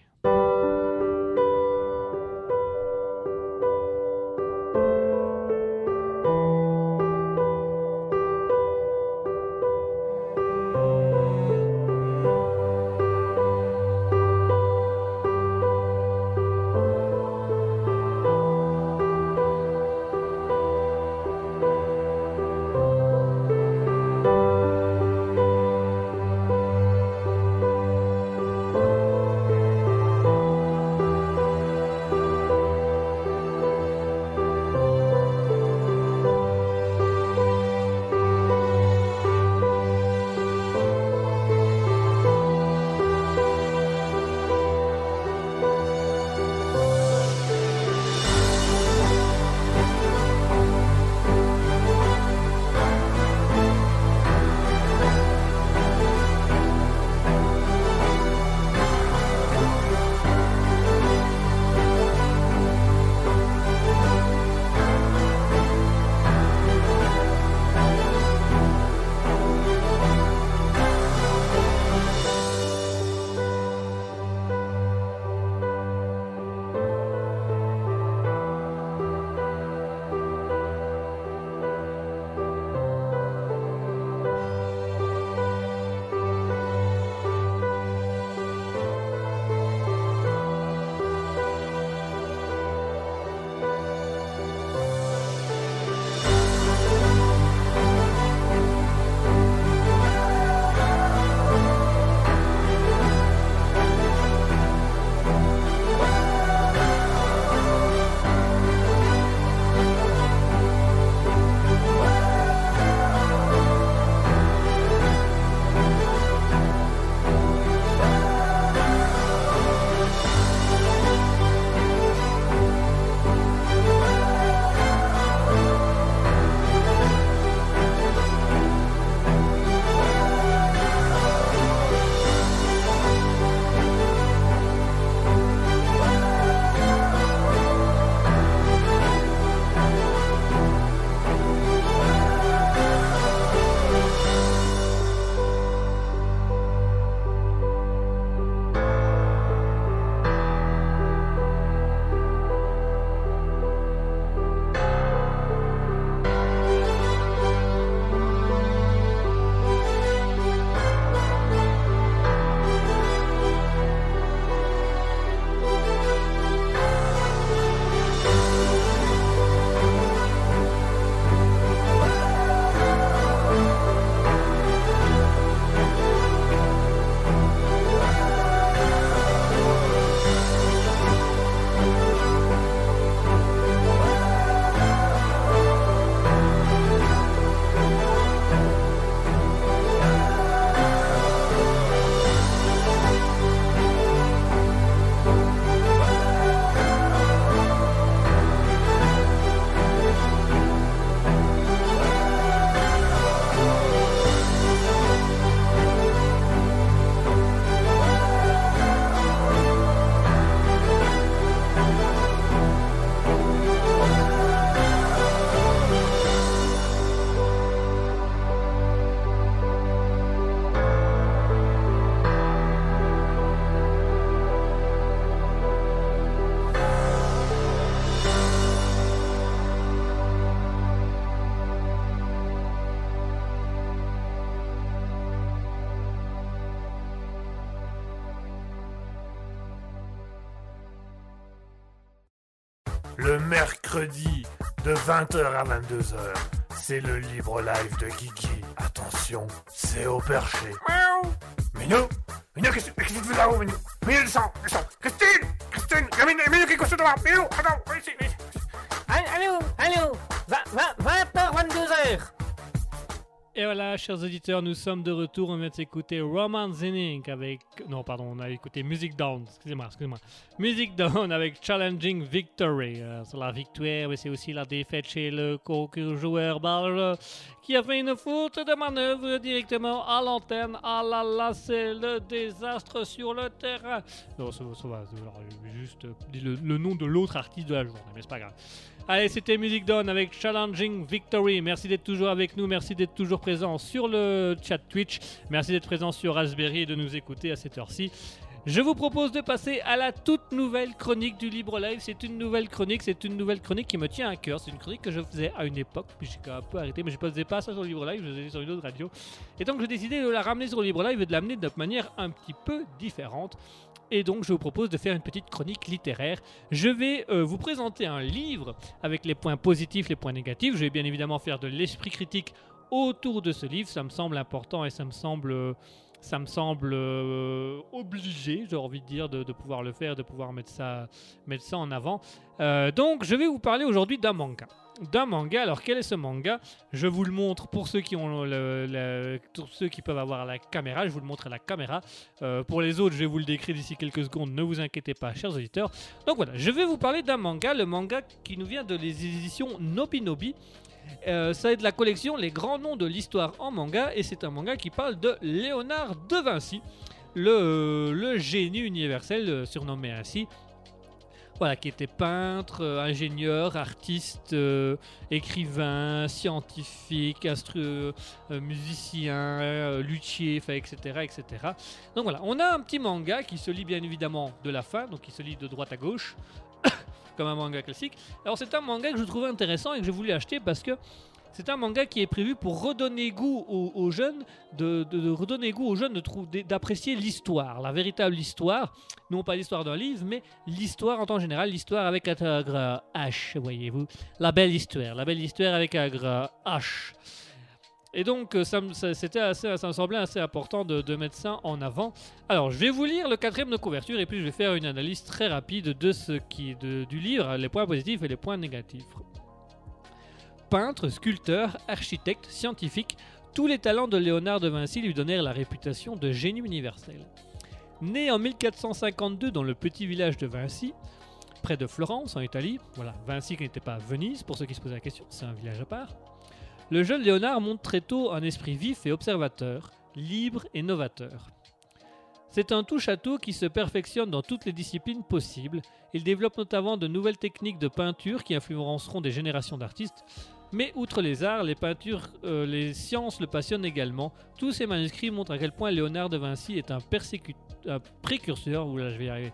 le mercredi de 20h à 22h. C'est le Libre Live de Guigui. Attention, c'est au perché. Miaou. Minou, qu'est-ce que tu fais là-haut, Minou? Minou, descend. Christine, Minou, qu'est-ce que tu fais là-haut? Minou, attends, ici. Allô, 20h, 22h. Et voilà, chers auditeurs, nous sommes de retour. On vient de s'écouter Roman Zenik avec... Non, pardon, on a écouté Music Down. Excusez-moi. Music Down avec Challenging Victory. C'est la victoire, mais c'est aussi la défaite chez le joueur belge qui a fait une faute de manœuvre directement à l'antenne. Ah là là, c'est le désastre sur le terrain. Non, ça va. Juste le nom de l'autre artiste de la journée, mais c'est pas grave. Allez, c'était Music Down avec Challenging Victory. Merci d'être toujours avec nous, merci d'être toujours présent sur le chat Twitch, merci d'être présent sur Raspberry et de nous écouter à cette heure-ci. Je vous propose de passer à la toute nouvelle chronique du Libre Live. C'est une nouvelle chronique qui me tient à cœur. C'est une chronique que je faisais à une époque, puis j'ai un peu arrêté, mais je ne faisais pas ça sur le Libre Live, je faisais sur une autre radio. Et donc j'ai décidé de la ramener sur le Libre Live et de l'amener de manière un petit peu différente. Et donc je vous propose de faire une petite chronique littéraire. Je vais vous présenter un livre avec les points positifs, les points négatifs. Je vais bien évidemment faire de l'esprit critique autour de ce livre. Ça me semble important et ça me semble obligé, j'ai envie de dire, de pouvoir le faire, de pouvoir mettre ça en avant. Donc je vais vous parler aujourd'hui d'un manga. Alors quel est ce manga? Je vous le montre pour ceux qui ont pour ceux qui peuvent avoir la caméra. Je vous le montre à la caméra. Pour les autres, je vais vous le décrire d'ici quelques secondes. Ne vous inquiétez pas, chers auditeurs. Donc voilà, je vais vous parler d'un manga. Le manga qui nous vient de les éditions Nobinobi. Ça est de la collection Les Grands Noms de l'Histoire en manga. Et c'est un manga qui parle de Léonard de Vinci, le génie universel surnommé ainsi. Voilà, qui était peintre, ingénieur, artiste, écrivain, scientifique, musicien, luthier, etc. Donc voilà, on a un petit manga qui se lit bien évidemment de la fin, donc qui se lit de droite à gauche, comme un manga classique. Alors c'est un manga que je trouvais intéressant et que je voulais acheter parce que c'est un manga qui est prévu pour redonner goût aux jeunes, d'apprécier l'histoire, la véritable histoire, non pas l'histoire d'un livre, mais l'histoire en temps général, l'histoire avec un gras H, voyez-vous, la belle histoire avec un gras H. Et donc ça me semblait assez important de mettre ça en avant. Alors je vais vous lire le quatrième de couverture et puis je vais faire une analyse très rapide du livre, les points positifs et les points négatifs. Peintre, sculpteur, architecte, scientifique, tous les talents de Léonard de Vinci lui donnèrent la réputation de génie universel. Né en 1452 dans le petit village de Vinci, près de Florence en Italie, voilà, Vinci qui n'était pas à Venise, pour ceux qui se posaient la question, c'est un village à part, le jeune Léonard montre très tôt un esprit vif et observateur, libre et novateur. C'est un touche-à-tout qui se perfectionne dans toutes les disciplines possibles. Il développe notamment de nouvelles techniques de peinture qui influenceront des générations d'artistes. Mais outre les arts, les peintures, les sciences le passionnent également. Tous ces manuscrits montrent à quel point Léonard de Vinci est un précurseur. Oula, je vais y arriver.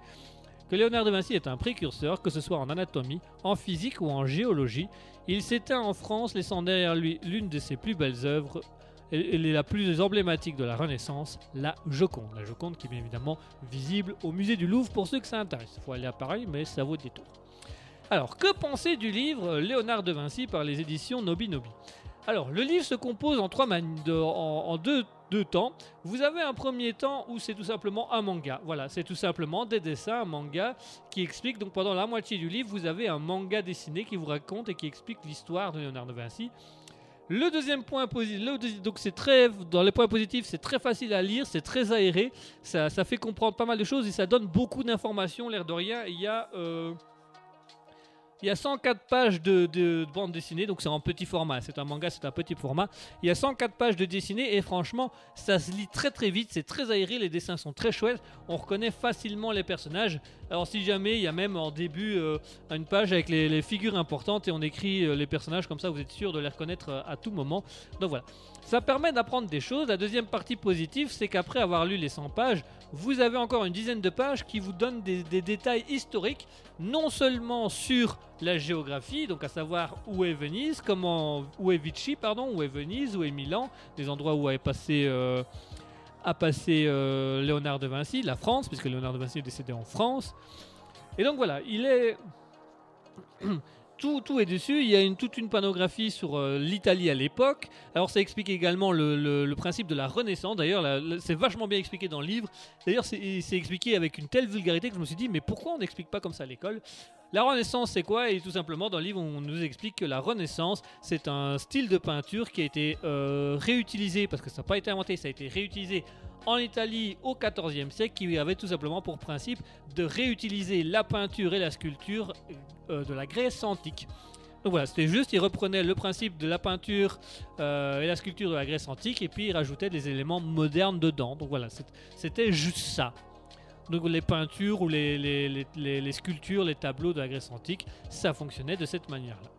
Que Léonard de Vinci est un précurseur, que ce soit en anatomie, en physique ou en géologie. Il s'éteint en France, laissant derrière lui l'une de ses plus belles œuvres. Elle est la plus emblématique de la Renaissance, la Joconde. La Joconde qui est bien évidemment visible au musée du Louvre pour ceux que ça intéresse. Il faut aller à Paris, mais ça vaut le détour. Alors, que penser du livre Léonard de Vinci par les éditions Nobinobi? Alors, le livre se compose en deux temps. Vous avez un premier temps où c'est tout simplement un manga. Voilà, c'est tout simplement des dessins, un manga qui explique. Donc, pendant la moitié du livre, vous avez un manga dessiné qui vous raconte et qui explique l'histoire de Léonard de Vinci. Le deuxième point positif, donc c'est très dans les points positifs, c'est très facile à lire, c'est très aéré, ça fait comprendre pas mal de choses et ça donne beaucoup d'informations, l'air de rien. Il y a 104 pages de bande dessinée, donc c'est en petit format, c'est un manga, c'est un petit format. Il y a 104 pages de dessinée et franchement, ça se lit très très vite, c'est très aéré, les dessins sont très chouettes, on reconnaît facilement les personnages. Alors si jamais, il y a même en début une page avec les figures importantes et on écrit les personnages, comme ça vous êtes sûr de les reconnaître à tout moment. Donc voilà, ça permet d'apprendre des choses. La deuxième partie positive, c'est qu'après avoir lu les 100 pages, vous avez encore une dizaine de pages qui vous donnent des détails historiques, non seulement sur la géographie, donc à savoir où est Venise, où est Milan, des endroits où a passé Léonard de Vinci, la France, puisque Léonard de Vinci est décédé en France. Et donc voilà, Tout est dessus, il y a toute une panographie sur l'Italie à l'époque. Alors ça explique également le principe de la Renaissance, d'ailleurs c'est vachement bien expliqué dans le livre. D'ailleurs c'est expliqué avec une telle vulgarité que je me suis dit mais pourquoi on n'explique pas comme ça à l'école? La Renaissance c'est quoi? Et tout simplement dans le livre on nous explique que la Renaissance c'est un style de peinture qui a été réutilisé, parce que ça n'a pas été inventé, ça a été réutilisé en Italie au XIVe siècle, qui avait tout simplement pour principe de réutiliser la peinture et la sculpture de la Grèce antique. Donc voilà, c'était juste, il reprenait le principe de la peinture et la sculpture de la Grèce antique et puis il rajoutait des éléments modernes dedans. Donc voilà, c'était juste ça. Donc les peintures ou les sculptures, les tableaux de la Grèce antique, ça fonctionnait de cette manière-là.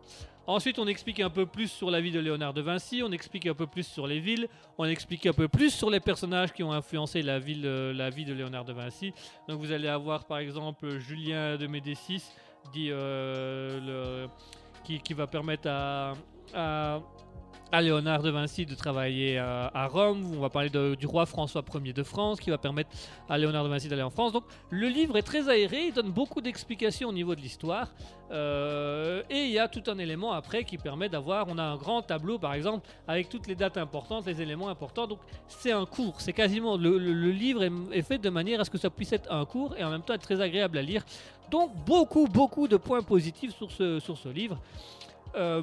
Ensuite, on explique un peu plus sur la vie de Léonard de Vinci, on explique un peu plus sur les villes, on explique un peu plus sur les personnages qui ont influencé la vie de Léonard de Vinci. Donc vous allez avoir par exemple Julien de Médicis qui va permettre à Léonard de Vinci de travailler à Rome. On va parler du roi François Ier de France qui va permettre à Léonard de Vinci d'aller en France. Donc le livre est très aéré, il donne beaucoup d'explications au niveau de l'histoire et il y a tout un élément après qui permet d'avoir, on a un grand tableau par exemple avec toutes les dates importantes, les éléments importants. Donc c'est un cours, c'est quasiment, le livre est fait de manière à ce que ça puisse être un cours et en même temps être très agréable à lire. Donc beaucoup de points positifs sur ce livre.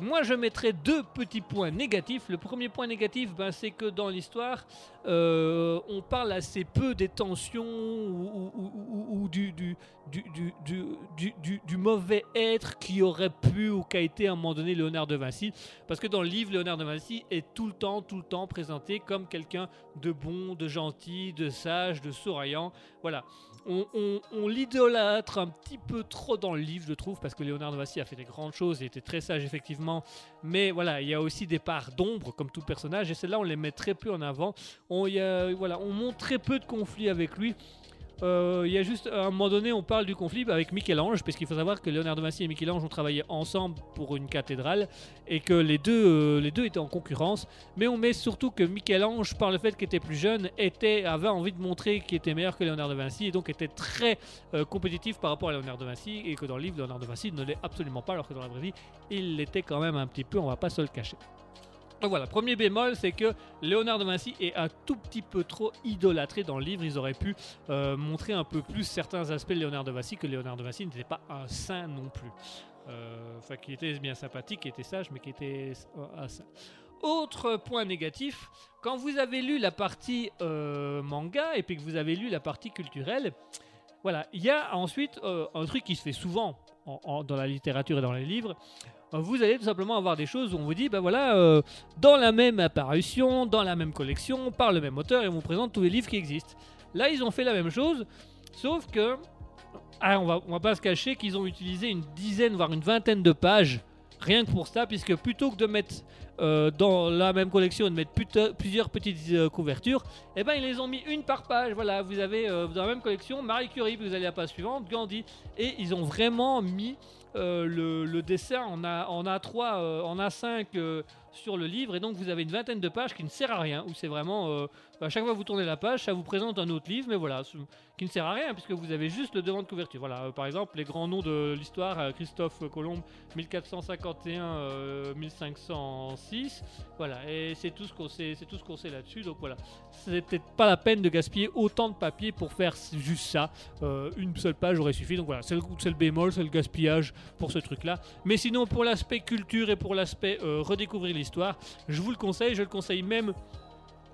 Moi je mettrais deux petits points négatifs. Le premier point négatif, c'est que dans l'histoire on parle assez peu des tensions ou du mauvais être qui aurait pu ou qu'a été à un moment donné Léonard de Vinci, parce que dans le livre Léonard de Vinci est tout le temps présenté comme quelqu'un de bon, de gentil, de sage, de souriant. Voilà, on l'idolâtre un petit peu trop dans le livre je trouve, parce que Léonard de Vinci a fait des grandes choses, il était très sage effectivement, mais voilà, il y a aussi des parts d'ombre comme tout personnage et celles-là on les met très peu en avant. On montre très peu de conflits avec lui. Il y a juste à un moment donné on parle du conflit avec Michel-Ange, parce qu'il faut savoir que Léonard de Vinci et Michel-Ange ont travaillé ensemble pour une cathédrale et que les deux étaient en concurrence, mais on met surtout que Michel-Ange, par le fait qu'il était plus jeune, avait envie de montrer qu'il était meilleur que Léonard de Vinci et donc était très compétitif par rapport à Léonard de Vinci, et que dans le livre Léonard de Vinci ne l'est absolument pas, alors que dans la vraie vie il l'était quand même un petit peu, on va pas se le cacher. Donc voilà, premier bémol, c'est que Léonard de Vinci est un tout petit peu trop idolâtré dans le livre. Ils auraient pu montrer un peu plus certains aspects de Léonard de Vinci, que Léonard de Vinci n'était pas un saint non plus. Enfin, qui était bien sympathique, qui était sage, mais qui était un saint. Autre point négatif, quand vous avez lu la partie manga et puis que vous avez lu la partie culturelle, voilà, il y a ensuite un truc qui se fait souvent dans la littérature et dans les livres. Vous allez tout simplement avoir des choses où on vous dit dans la même apparition, dans la même collection, par le même auteur, et on vous présente tous les livres qui existent. Là ils ont fait la même chose, sauf que on va pas se cacher qu'ils ont utilisé une dizaine voire une vingtaine de pages rien que pour ça, puisque plutôt que de mettre dans la même collection, de mettre plusieurs petites couvertures, et ben ils les ont mis une par page. Voilà, vous avez dans la même collection Marie Curie, puis vous allez à la page suivante Gandhi, et ils ont vraiment mis le dessin en A3, en A5 sur le livre, et donc vous avez une vingtaine de pages qui ne sert à rien, où c'est vraiment à chaque fois que vous tournez la page ça vous présente un autre livre, mais voilà, qui ne sert à rien puisque vous avez juste le devant de couverture. Voilà, par exemple les grands noms de l'histoire, Christophe Colomb 1451-1506, voilà, et c'est tout ce qu'on sait là-dessus. Donc voilà, c'est peut-être pas la peine de gaspiller autant de papier pour faire juste ça, une seule page aurait suffi. Donc voilà, c'est le bémol, c'est le gaspillage pour ce truc là mais sinon pour l'aspect culture et pour l'aspect redécouvrir l'histoire, je vous le conseille, je le conseille même.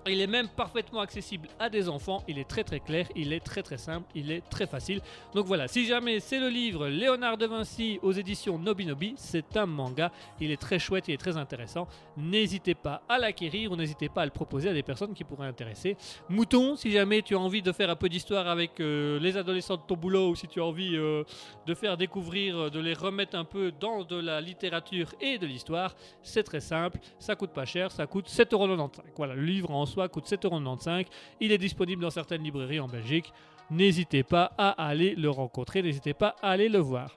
Il est même parfaitement accessible à des enfants, il est très très clair, il est très très simple, il est très facile. Donc voilà, si jamais, c'est le livre Léonard de Vinci aux éditions Nobinobi, c'est un manga, il est très chouette, il est très intéressant. N'hésitez pas à l'acquérir ou n'hésitez pas à le proposer à des personnes qui pourraient intéresser. Mouton, si jamais tu as envie de faire un peu d'histoire avec les adolescents de ton boulot, ou si tu as envie de faire découvrir, de les remettre un peu dans de la littérature et de l'histoire, c'est très simple, ça coûte pas cher, ça coûte 7,95 €. Voilà, le livre en coûte 7,95 €. Il est disponible dans certaines librairies en Belgique. N'hésitez pas à aller le rencontrer, n'hésitez pas à aller le voir.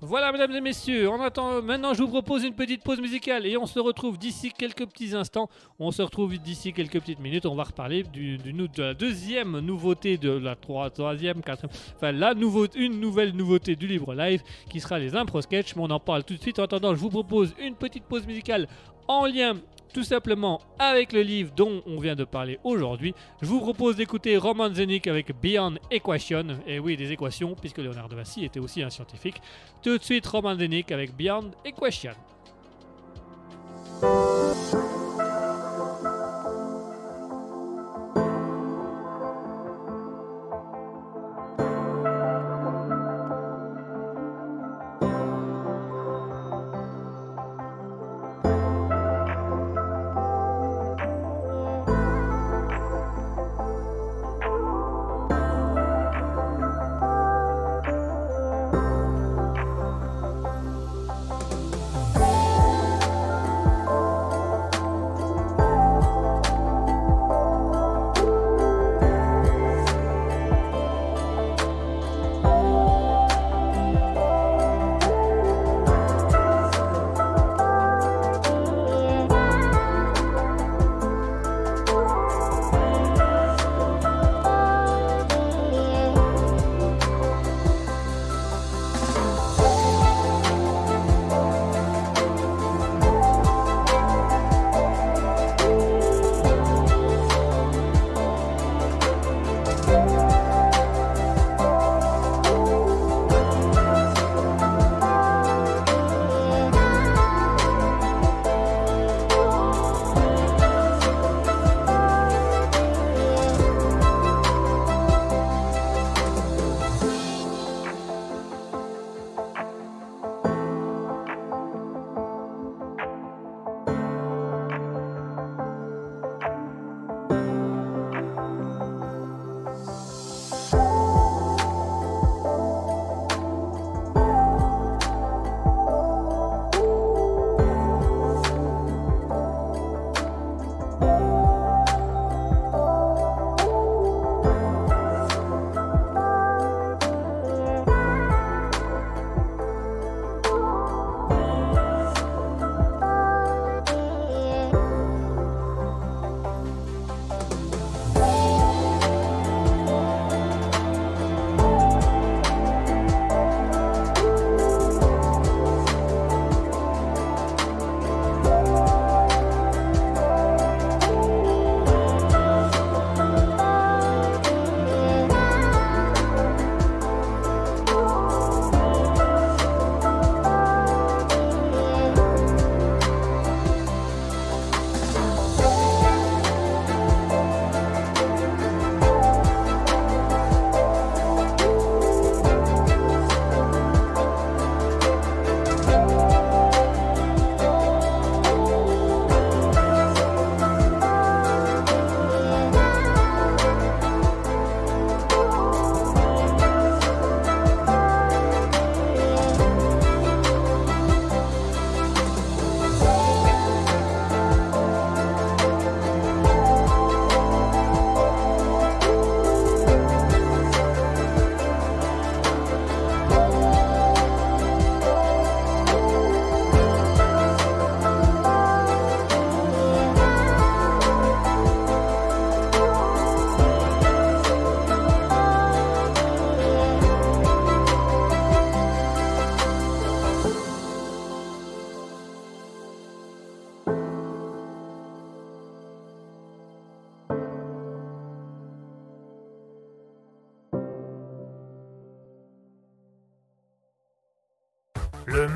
Voilà, mesdames et messieurs, en attendant, maintenant je vous propose une petite pause musicale et on se retrouve d'ici quelques petits instants, on se retrouve d'ici quelques petites minutes, on va reparler de la deuxième nouveauté, de la troisième, quatrième, enfin la nouveauté, une nouvelle nouveauté du Libre Live qui sera les impro sketch, mais on en parle tout de suite. En attendant, je vous propose une petite pause musicale en lien tout simplement avec le livre dont on vient de parler aujourd'hui. Je vous propose d'écouter Roman Zenik avec Beyond Equation, et oui des équations puisque Léonard de Vinci était aussi un scientifique. Tout de suite Roman Zenik avec Beyond Equation.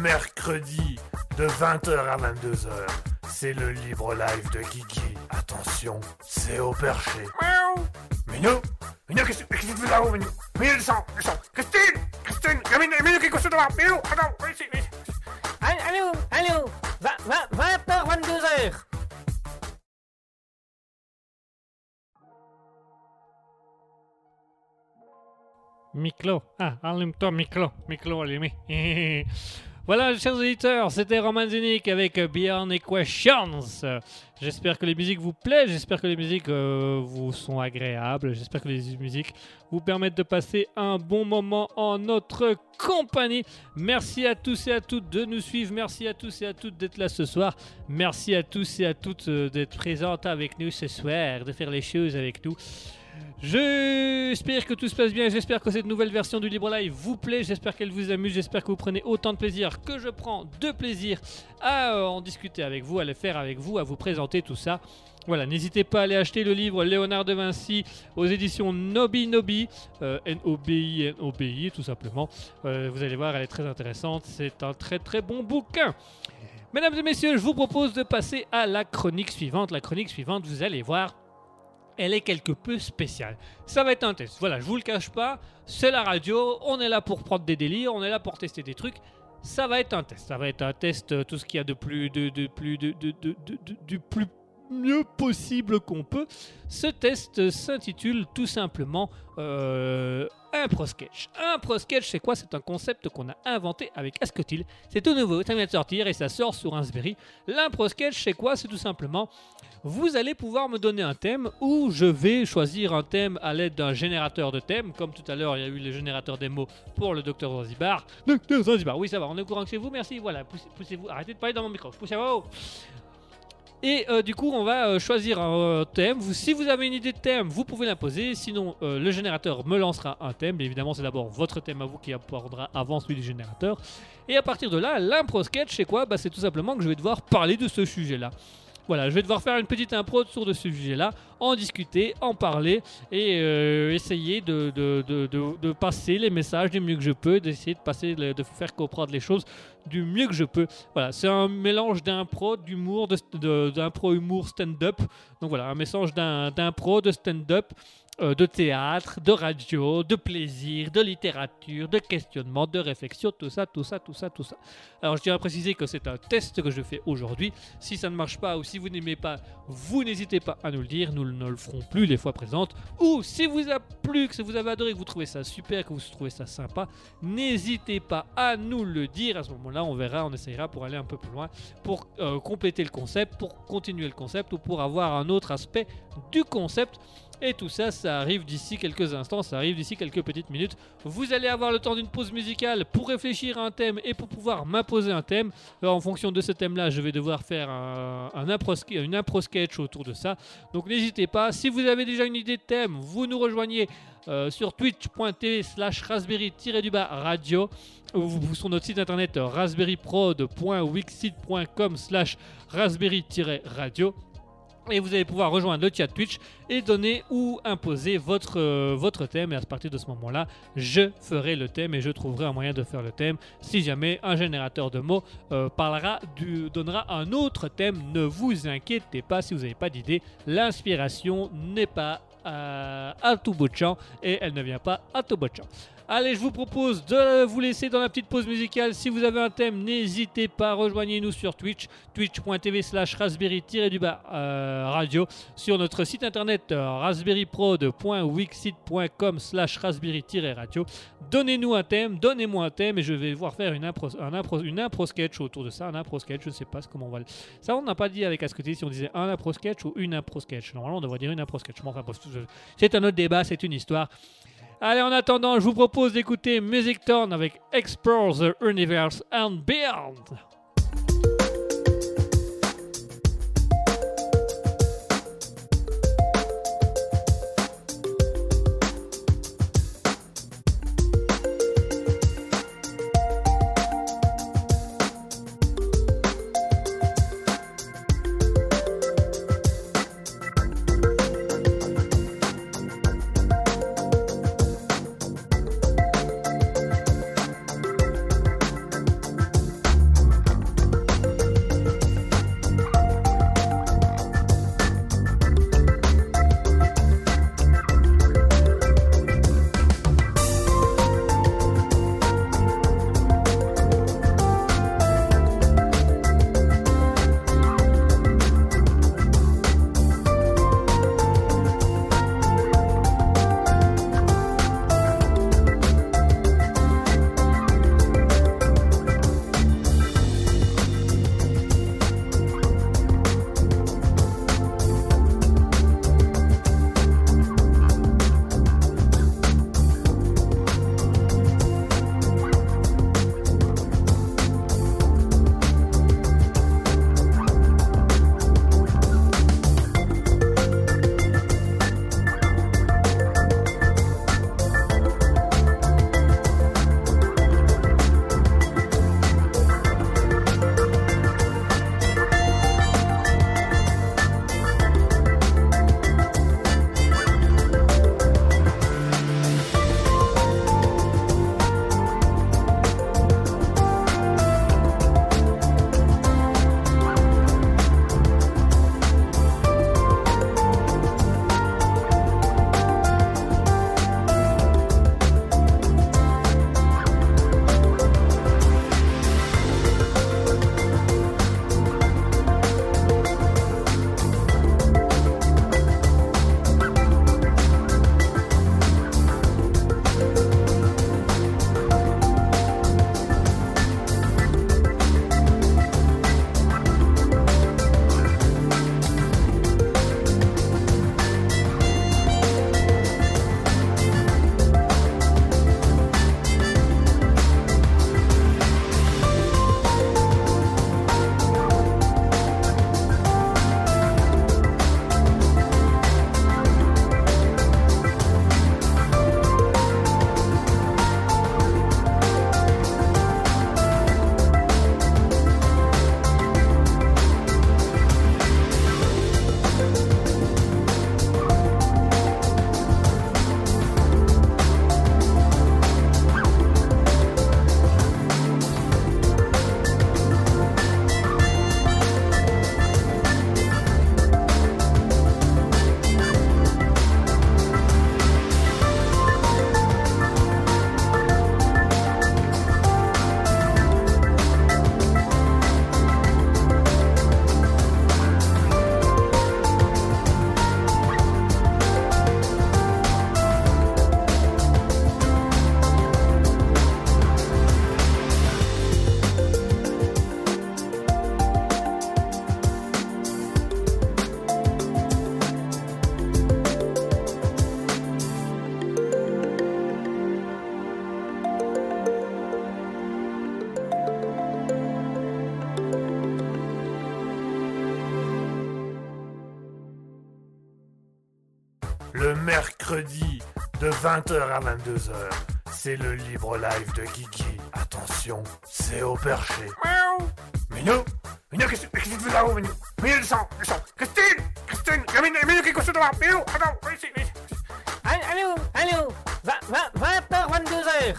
Mercredi de 20h à 22h, c'est le Libre Live de Guigui. Attention, c'est au perché. Miaou. Minou, qu'est-ce que tu fais là-haut, Minou? Minou, descend. Christine, Minou, qu'est-ce que tu fais là-haut? Minou, attends, ici. Allô, 20h, 22h. Miklo, allume-toi, Miklo allumé. Voilà, chers auditeurs, c'était Roman Zenik avec Beyond Equations. J'espère que les musiques vous plaisent, j'espère que les musiques vous sont agréables, j'espère que les musiques vous permettent de passer un bon moment en notre compagnie. Merci à tous et à toutes de nous suivre, merci à tous et à toutes d'être là ce soir, merci à tous et à toutes d'être présentes avec nous ce soir, de faire les choses avec nous. J'espère que tout se passe bien, j'espère que cette nouvelle version du Libre Live vous plaît, j'espère qu'elle vous amuse, j'espère que vous prenez autant de plaisir que je prends de plaisir à en discuter avec vous, à le faire avec vous, à vous présenter tout ça. Voilà, n'hésitez pas à aller acheter le livre Léonard de Vinci aux éditions Nobinobi, N-O-B-I, tout simplement. Vous allez voir, elle est très intéressante, c'est un très très bon bouquin. Mesdames et messieurs, je vous propose de passer à la chronique suivante. La chronique suivante, vous allez voir, elle est quelque peu spéciale. Ça va être un test. Voilà, je vous le cache pas, c'est la radio, on est là pour prendre des délires, on est là pour tester des trucs. Ça va être un test. Ça va être un test, tout ce qu'il y a de plus du plus mieux possible qu'on peut. Ce test s'intitule tout simplement un pro-sketch. Un pro-sketch, c'est quoi? C'est un concept qu'on a inventé avec Asketil. C'est tout nouveau, ça vient de sortir et ça sort sur Raspberry. L'impro-sketch, c'est quoi? C'est tout simplement, vous allez pouvoir me donner un thème où je vais choisir un thème à l'aide d'un générateur de thèmes. Comme tout à l'heure, il y a eu le générateur des mots pour le Docteur Zanzibar. Docteur Zanzibar, oui ça va, on est au courant que c'est vous, merci. Voilà, poussez-vous, arrêtez de parler dans mon micro, poussez-vous. Et du coup, on va choisir un thème. Si vous avez une idée de thème, vous pouvez l'imposer. Sinon, le générateur me lancera un thème. Bien évidemment, c'est d'abord votre thème à vous qui apportera avant celui du générateur. Et à partir de là, l'impro-sketch, c'est quoi? Bah, c'est tout simplement que je vais devoir parler de ce sujet-là. Voilà, je vais devoir faire une petite impro sur de ce sujet-là, en discuter, en parler et essayer de passer les messages du mieux que je peux, d'essayer de passer, de faire comprendre les choses du mieux que je peux. Voilà, c'est un mélange d'impro, d'humour, d'impro-humour stand-up. Donc voilà, un mélange d'impro, de stand-up, de théâtre, de radio, de plaisir, de littérature, de questionnement, de réflexion, tout ça, tout ça, tout ça, tout ça. Alors je tiens à préciser que c'est un test que je fais aujourd'hui. Si ça ne marche pas ou si vous n'aimez pas, vous n'hésitez pas à nous le dire, nous ne le ferons plus les fois présentes. Ou si vous a plu, que vous avez adoré, que vous trouvez ça super, que vous trouvez ça sympa, n'hésitez pas à nous le dire. À ce moment-là, on verra, on essayera pour aller un peu plus loin, pour compléter le concept, pour continuer le concept ou pour avoir un autre aspect du concept. Et tout ça, ça arrive d'ici quelques instants, ça arrive d'ici quelques petites minutes. Vous allez avoir le temps d'une pause musicale pour réfléchir à un thème et pour pouvoir m'imposer un thème. Alors, en fonction de ce thème-là, je vais devoir faire une impro-sketch autour de ça. Donc n'hésitez pas, si vous avez déjà une idée de thème, vous nous rejoignez sur twitch.tv/raspberry-radio ou sur notre site internet raspberryprod.wixit.com/raspberry-radio. Et vous allez pouvoir rejoindre le chat Twitch et donner ou imposer votre thème. Et à partir de ce moment-là, je ferai le thème et je trouverai un moyen de faire le thème. Si jamais un générateur de mots donnera un autre thème, ne vous inquiétez pas si vous n'avez pas d'idée. L'inspiration n'est pas à tout bout de champ et elle ne vient pas à tout bout de champ. Allez, je vous propose de vous laisser dans la petite pause musicale. Si vous avez un thème, n'hésitez pas, rejoignez-nous sur Twitch, twitch.tv/raspberry-radio, sur notre site internet raspberryprod.wixit.com/raspberry-radio. Donnez-nous un thème, donnez-moi un thème et je vais voir faire une impro-sketch autour de ça, un impro-sketch, je ne sais pas comment on va le... Ça, on n'a pas dit avec Asketil si on disait un impro-sketch ou une impro-sketch. Normalement, on devrait dire une impro-sketch. Enfin, c'est un autre débat, c'est une histoire. Allez, en attendant, je vous propose d'écouter Music Town avec Explore the Universe and Beyond. le mercredi de 20h à 22h. C'est le libre live de Guigui. Attention, c'est au perché. Miaou. Minou, Minou, qu'est-ce que tu fais là-haut, Minou? Minou, le sang. Christine, il y a Minou qui est couché devant. Minou, attends, viens ici, viens ici. Allô, 20h, 22h.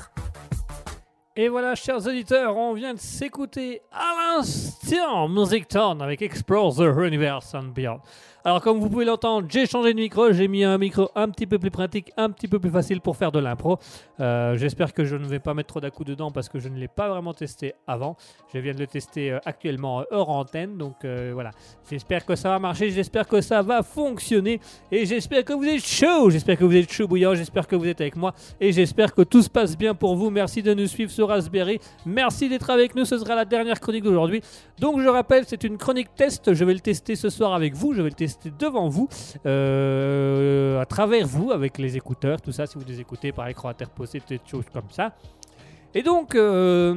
Et voilà, chers auditeurs, on vient de s'écouter à l'instant Music Town avec Explore the Universe and Beyond. Alors, comme vous pouvez l'entendre, j'ai changé de micro. J'ai mis un micro un petit peu plus pratique, un petit peu plus facile pour faire de l'impro. J'espère que je ne vais pas mettre trop d'à-coups dedans parce que je ne l'ai pas vraiment testé avant. Je viens de le tester actuellement hors antenne. Donc, voilà. J'espère que ça va marcher. J'espère que ça va fonctionner. Et j'espère que vous êtes chaud. J'espère que vous êtes chaud bouillant. J'espère que vous êtes avec moi. Et j'espère que tout se passe bien pour vous. Merci de nous suivre sur Raspberry. Merci d'être avec nous. Ce sera la dernière chronique d'aujourd'hui. Donc, je rappelle, c'est une chronique test. Je vais le tester ce soir avec vous. Je vais le tester devant vous, à travers vous, avec les écouteurs, tout ça, si vous les écoutez par écran interposé, des choses comme ça. Et donc, je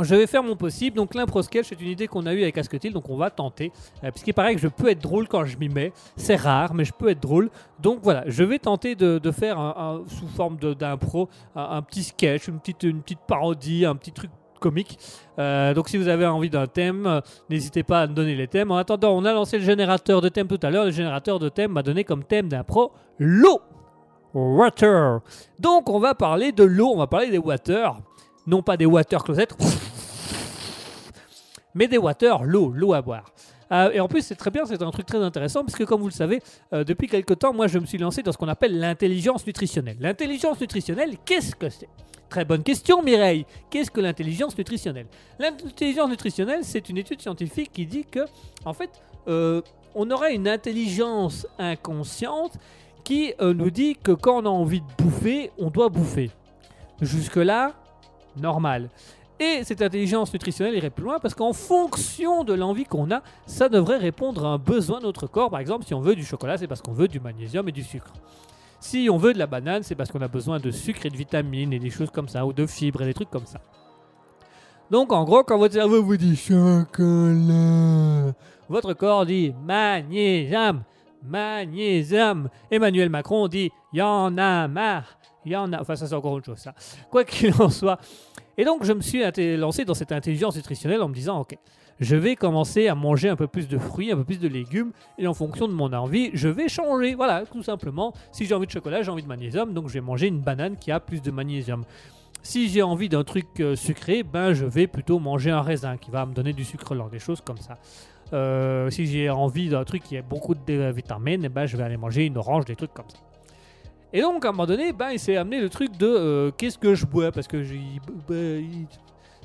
vais faire mon possible. Donc, l'impro sketch, c'est une idée qu'on a eue avec Asketil, donc on va tenter. Puisqu'il paraît que je peux être drôle quand je m'y mets. C'est rare, mais je peux être drôle. Donc, voilà, je vais tenter de faire, sous forme d'impro, un petit sketch, une petite parodie, un petit truc comique. Donc si vous avez envie d'un thème, n'hésitez pas à me donner les thèmes. En attendant, on a lancé le générateur de thèmes tout à l'heure. Le générateur de thèmes m'a donné comme thème d'impro l'eau. Water. Donc on va parler de l'eau, on va parler des water. Non pas des water closettes, mais des water, l'eau à boire. Et en plus, c'est très bien, c'est un truc très intéressant parce que, comme vous le savez, depuis quelque temps, moi, je me suis lancé dans ce qu'on appelle l'intelligence nutritionnelle. L'intelligence nutritionnelle, qu'est-ce que c'est ? Très bonne question, Mireille. Qu'est-ce que l'intelligence nutritionnelle ? L'intelligence nutritionnelle, c'est une étude scientifique qui dit que, en fait, on aurait une intelligence inconsciente qui nous dit que quand on a envie de bouffer, on doit bouffer. Jusque-là, normal. Et cette intelligence nutritionnelle irait plus loin parce qu'en fonction de l'envie qu'on a, ça devrait répondre à un besoin de notre corps. Par exemple, si on veut du chocolat, c'est parce qu'on veut du magnésium et du sucre. Si on veut de la banane, c'est parce qu'on a besoin de sucre et de vitamines et des choses comme ça, ou de fibres et des trucs comme ça. Donc en gros, quand votre cerveau vous dit chocolat, votre corps dit magnésium. Emmanuel Macron dit y'en a marre, y'en a... Enfin ça c'est encore autre chose ça. Quoi qu'il en soit... Et donc, je me suis lancé dans cette intelligence nutritionnelle en me disant, ok, je vais commencer à manger un peu plus de fruits, un peu plus de légumes, et en fonction de mon envie, je vais changer. Voilà, tout simplement. Si j'ai envie de chocolat, j'ai envie de magnésium, donc je vais manger une banane qui a plus de magnésium. Si j'ai envie d'un truc sucré, ben je vais plutôt manger un raisin qui va me donner du sucre lent, des choses comme ça. Si j'ai envie d'un truc qui a beaucoup de vitamines, ben je vais aller manger une orange, des trucs comme ça. Et donc, à un moment donné, ben, il s'est amené le truc de « qu'est-ce que je bois ?» parce que j'ai...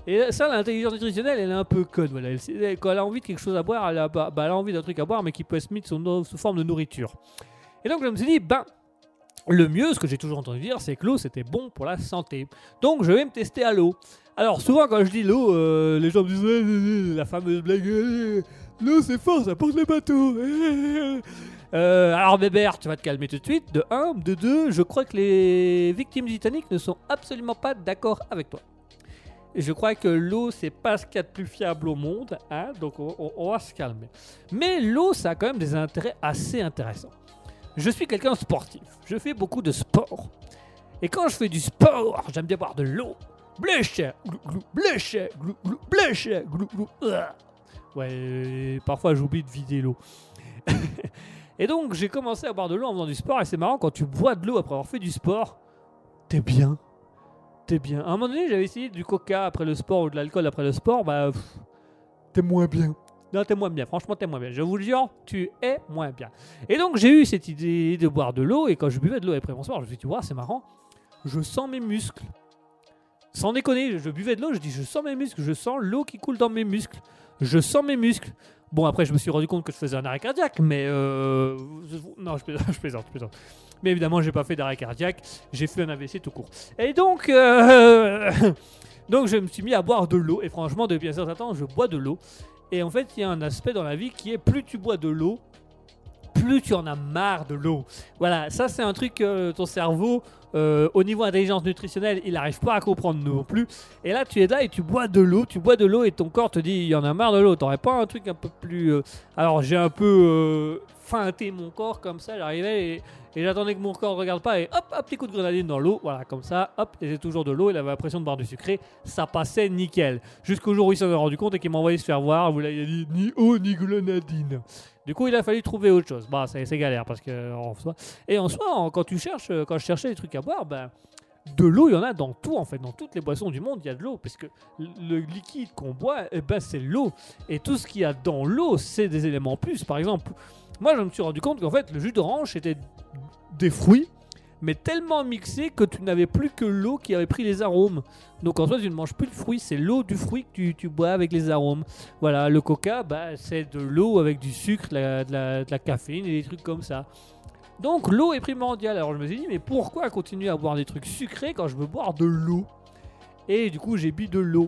Et ça, l'intelligence nutritionnelle, elle est un peu conne. Voilà. Quand elle a envie de quelque chose à boire, elle a envie d'un truc à boire, mais qui peut être mis sous forme de nourriture. Et donc, je me suis dit « ben, le mieux, ce que j'ai toujours entendu dire, c'est que l'eau, c'était bon pour la santé. Donc, je vais me tester à l'eau. » Alors, souvent, quand je dis l'eau, les gens me disent la fameuse blague « l'eau, c'est fort, ça porte le bateau !» Alors Bébert, tu vas te calmer tout de suite, de 1, de 2, je crois que les victimes du Titanic ne sont absolument pas d'accord avec toi. Je crois que l'eau, c'est pas ce qu'il y a de plus fiable au monde, hein, donc on va se calmer. Mais l'eau, ça a quand même des intérêts assez intéressants. Je suis quelqu'un de sportif, je fais beaucoup de sport. Et quand je fais du sport, j'aime bien boire de l'eau. Blèche. Ouais, parfois j'oublie de vider l'eau. Et donc, j'ai commencé à boire de l'eau en faisant du sport. Et c'est marrant, quand tu bois de l'eau après avoir fait du sport, t'es bien. T'es bien. À un moment donné, j'avais essayé du coca après le sport ou de l'alcool après le sport. Bah, t'es moins bien. Non, t'es moins bien. Franchement, t'es moins bien. Je vous le jure, tu es moins bien. Et donc, j'ai eu cette idée de boire de l'eau. Et quand je buvais de l'eau après mon sport, je me suis dit, tu vois, c'est marrant. Je sens mes muscles. Sans déconner, je buvais de l'eau. Je dis, je sens mes muscles. Je sens l'eau qui coule dans mes muscles. Je sens mes muscles. Bon, après, je me suis rendu compte que je faisais un arrêt cardiaque, mais... Non, je plaisante. Mais évidemment, j'ai pas fait d'arrêt cardiaque. J'ai fait un AVC tout court. Et donc... donc, je me suis mis à boire de l'eau. Et franchement, depuis un certain temps, je bois de l'eau. Et en fait, il y a un aspect dans la vie qui est plus tu bois de l'eau, plus tu en as marre de l'eau. Voilà, ça, c'est un truc ton cerveau... au niveau intelligence nutritionnelle, il n'arrive pas à comprendre non plus. Et là, tu es là et tu bois de l'eau et ton corps te dit, il y en a marre de l'eau. T'aurais pas un truc un peu plus... Alors, j'ai un peu feinter mon corps comme ça. J'arrivais et j'attendais que mon corps ne regarde pas et hop, un petit coup de grenadine dans l'eau. Voilà, comme ça, hop, il était toujours de l'eau. Il avait l'impression de boire du sucré. Ça passait nickel. Jusqu'au jour où il s'en est rendu compte et qu'il m'a envoyé se faire voir. Vous l'avez dit, ni eau, ni grenadine. Du coup, il a fallu trouver autre chose. Bah, c'est galère parce que en soi. Et en soi, quand tu cherches, quand je cherchais des trucs à boire, ben. De l'eau, il y en a dans tout en fait, dans toutes les boissons du monde, il y a de l'eau, parce que le liquide qu'on boit, eh ben, c'est l'eau. Et tout ce qu'il y a dans l'eau, c'est des éléments en plus. Par exemple, moi je me suis rendu compte qu'en fait le jus d'orange était des fruits, mais tellement mixés que tu n'avais plus que l'eau qui avait pris les arômes. Donc en soi, tu ne manges plus de fruits, c'est l'eau du fruit que tu bois avec les arômes. Voilà, le coca, bah, c'est de l'eau avec du sucre, de la caféine et des trucs comme ça. Donc l'eau est primordiale. Alors je me suis dit, mais pourquoi continuer à boire des trucs sucrés quand je veux boire de l'eau? Et du coup j'ai bu de l'eau.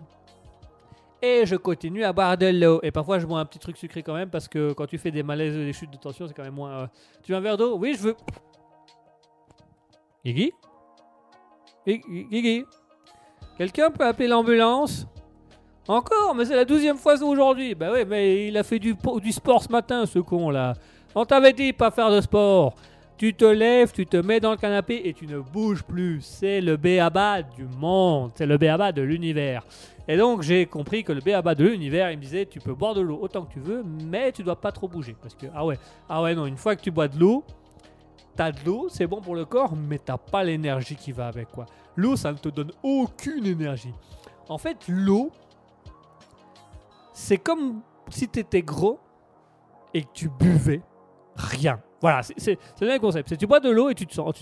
Et je continue à boire de l'eau. Et parfois je bois un petit truc sucré quand même, parce que quand tu fais des malaises, des chutes de tension, c'est quand même moins... Tu veux un verre d'eau? Oui, je veux... Guigui? Guigui? Quelqu'un peut appeler l'ambulance? Encore? Mais c'est la 12e fois aujourd'hui. Bah ouais, mais il a fait du sport ce matin, ce con là. On t'avait dit pas faire de sport. Tu te lèves, tu te mets dans le canapé et tu ne bouges plus. C'est le b.a.-ba du monde. C'est le b.a.-ba de l'univers. Et donc, j'ai compris que le b.a.-ba de l'univers, il me disait, tu peux boire de l'eau autant que tu veux, mais tu dois pas trop bouger. Parce que, ah ouais, non, une fois que tu bois de l'eau, t'as de l'eau, c'est bon pour le corps, mais t'as pas l'énergie qui va avec, quoi. L'eau, ça ne te donne aucune énergie. En fait, l'eau, c'est comme si t'étais gros et que tu buvais rien. Voilà, c'est le même concept. C'est tu bois de l'eau et tu te sens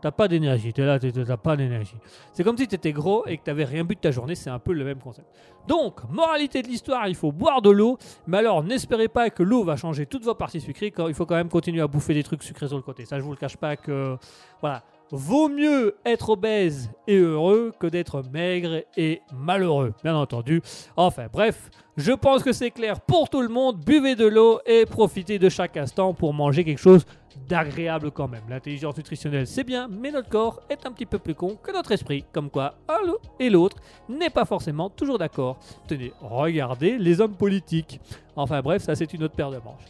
t'as pas d'énergie, t'es là, t'as pas d'énergie. C'est comme si t'étais gros et que t'avais rien bu de ta journée, c'est un peu le même concept. Donc, moralité de l'histoire, il faut boire de l'eau, mais alors n'espérez pas que l'eau va changer toutes vos parties sucrées, il faut quand même continuer à bouffer des trucs sucrés sur le côté. Ça, je vous le cache pas que... Voilà. Vaut mieux être obèse et heureux que d'être maigre et malheureux, bien entendu. Enfin bref, je pense que c'est clair pour tout le monde. Buvez de l'eau et profitez de chaque instant pour manger quelque chose d'agréable quand même. L'intelligence nutritionnelle, c'est bien, mais notre corps est un petit peu plus con que notre esprit. Comme quoi, un et l'autre n'est pas forcément toujours d'accord. Tenez, regardez les hommes politiques. Enfin bref, ça c'est une autre paire de manches.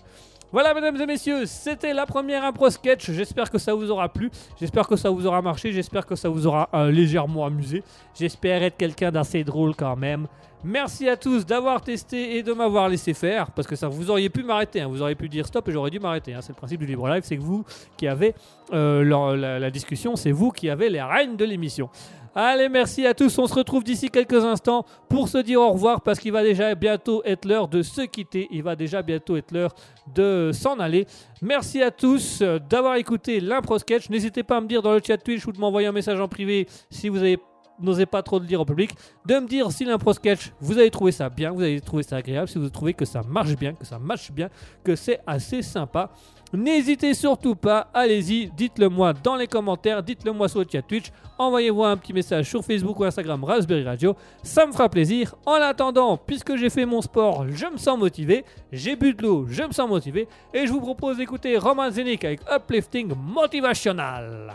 Voilà, mesdames et messieurs, c'était la première impro sketch. J'espère que ça vous aura plu, j'espère que ça vous aura marché, j'espère que ça vous aura légèrement amusé. J'espère être quelqu'un d'assez drôle quand même. Merci à tous d'avoir testé et de m'avoir laissé faire, parce que ça, vous auriez pu m'arrêter, hein, vous auriez pu dire stop et j'aurais dû m'arrêter. Hein. C'est le principe du Libre Live, c'est que vous qui avez la discussion, c'est vous qui avez les rênes de l'émission. Allez, merci à tous. On se retrouve d'ici quelques instants pour se dire au revoir parce qu'il va déjà bientôt être l'heure de se quitter. Il va déjà bientôt être l'heure de s'en aller. Merci à tous d'avoir écouté l'impro sketch. N'hésitez pas à me dire dans le chat Twitch ou de m'envoyer un message en privé si vous n'osez pas trop le dire au public. De me dire si l'impro sketch, vous avez trouvé ça bien, vous avez trouvé ça agréable, si vous trouvez que ça marche bien, que c'est assez sympa. N'hésitez surtout pas, allez-y, dites-le moi dans les commentaires, dites-le moi sur le chat Twitch, envoyez-moi un petit message sur Facebook ou Instagram Raspberry Radio, ça me fera plaisir. En attendant, puisque j'ai fait mon sport, je me sens motivé, j'ai bu de l'eau, je me sens motivé, et je vous propose d'écouter Roman Zenik avec Uplifting Motivational.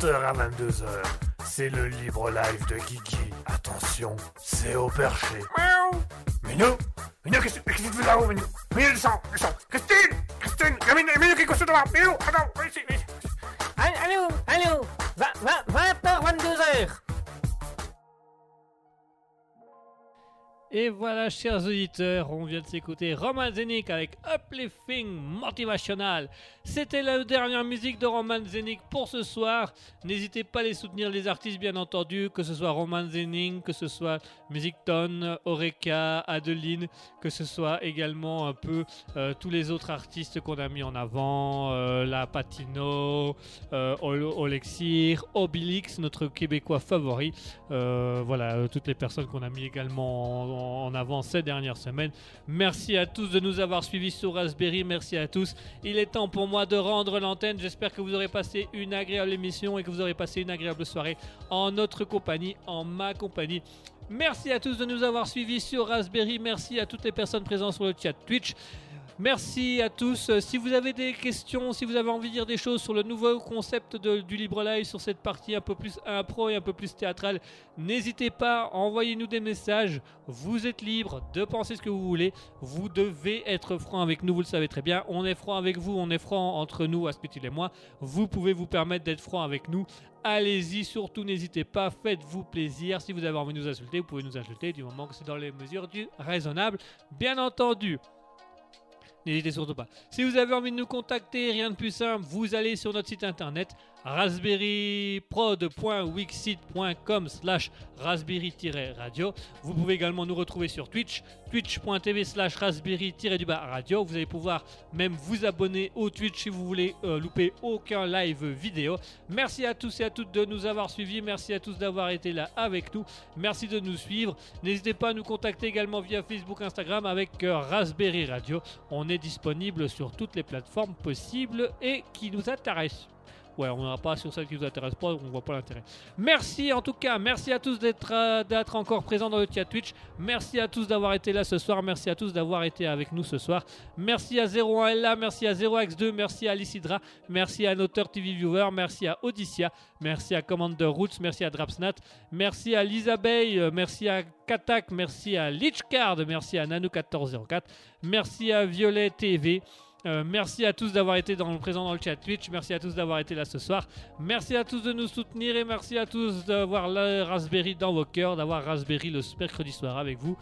20h à 22h, c'est le Libre Live de Guigui. Attention, c'est au perché. Miaou. Minou, qu'est-ce que tu fais là-haut, Minou? Minou, le sang. Christine, Minou, qu'est-ce que tu fais là-haut? Minou, attends, ici. Allô, 20h, 22h. Et voilà, chers auditeurs, on vient de s'écouter Roman Zenik avec Uplifting Motivational. C'était la dernière musique de Roman Zenik pour ce soir. N'hésitez pas à les soutenir, les artistes, bien entendu, que ce soit Roman Zenik, que ce soit Music Town, Oreka, Adeline, que ce soit également un peu tous les autres artistes qu'on a mis en avant, la Patino, Olexir, Obilix, notre Québécois favori. Voilà, toutes les personnes qu'on a mis également en avant ces dernières semaines. Merci à tous de nous avoir suivis sur Raspberry, merci à tous. Il est temps pour moi de rendre l'antenne. J'espère que vous aurez passé une agréable émission et que vous aurez passé une agréable soirée en notre compagnie, en ma compagnie. Merci à tous de nous avoir suivis sur Raspberry, merci à toutes les personnes présentes sur le chat Twitch. Merci à tous. Si vous avez des questions, si vous avez envie de dire des choses sur le nouveau concept du Libre Live, sur cette partie un peu plus impro et un peu plus théâtrale, n'hésitez pas, envoyez-nous des messages. Vous êtes libre de penser ce que vous voulez. Vous devez être franc avec nous, vous le savez très bien. On est franc avec vous, on est franc entre nous, Asketil et moi. Vous pouvez vous permettre d'être franc avec nous. Allez-y, surtout n'hésitez pas, faites-vous plaisir. Si vous avez envie de nous insulter, vous pouvez nous insulter du moment que c'est dans les mesures du raisonnable, bien entendu. N'hésitez surtout pas. Si vous avez envie de nous contacter, rien de plus simple, vous allez sur notre site internet raspberryprod.wixsite.com/raspberry-radio. Vous pouvez également nous retrouver sur Twitch, twitch.tv/raspberry-radio. Vous allez pouvoir même vous abonner au Twitch si vous voulez louper aucun live vidéo. Merci à tous et à toutes de nous avoir suivis. Merci à tous d'avoir été là avec nous. Merci de nous suivre. N'hésitez pas à nous contacter également via Facebook, Instagram avec Raspberry Radio. On est disponible sur toutes les plateformes possibles et qui nous intéressent. Ouais, on n'ira pas sur celle qui ne vous intéresse pas, on ne voit pas l'intérêt. Merci en tout cas, merci à tous d'être encore présents dans le chat Twitch. Merci à tous d'avoir été là ce soir, merci à tous d'avoir été avec nous ce soir. Merci à 01LA, merci à 0X2, merci à Alicidra, merci à Noteur TV Viewer, merci à Odyssia, merci à Commander Roots, merci à Drapsnat, merci à Lisabeille, merci à Katak, merci à Lichcard, merci à Nano1404, merci à Violet TV. Merci à tous d'avoir été présents dans le chat Twitch. Merci à tous d'avoir été là ce soir. Merci à tous de nous soutenir et merci à tous d'avoir la Raspberry dans vos cœurs, d'avoir Raspberry le mercredi soir avec vous.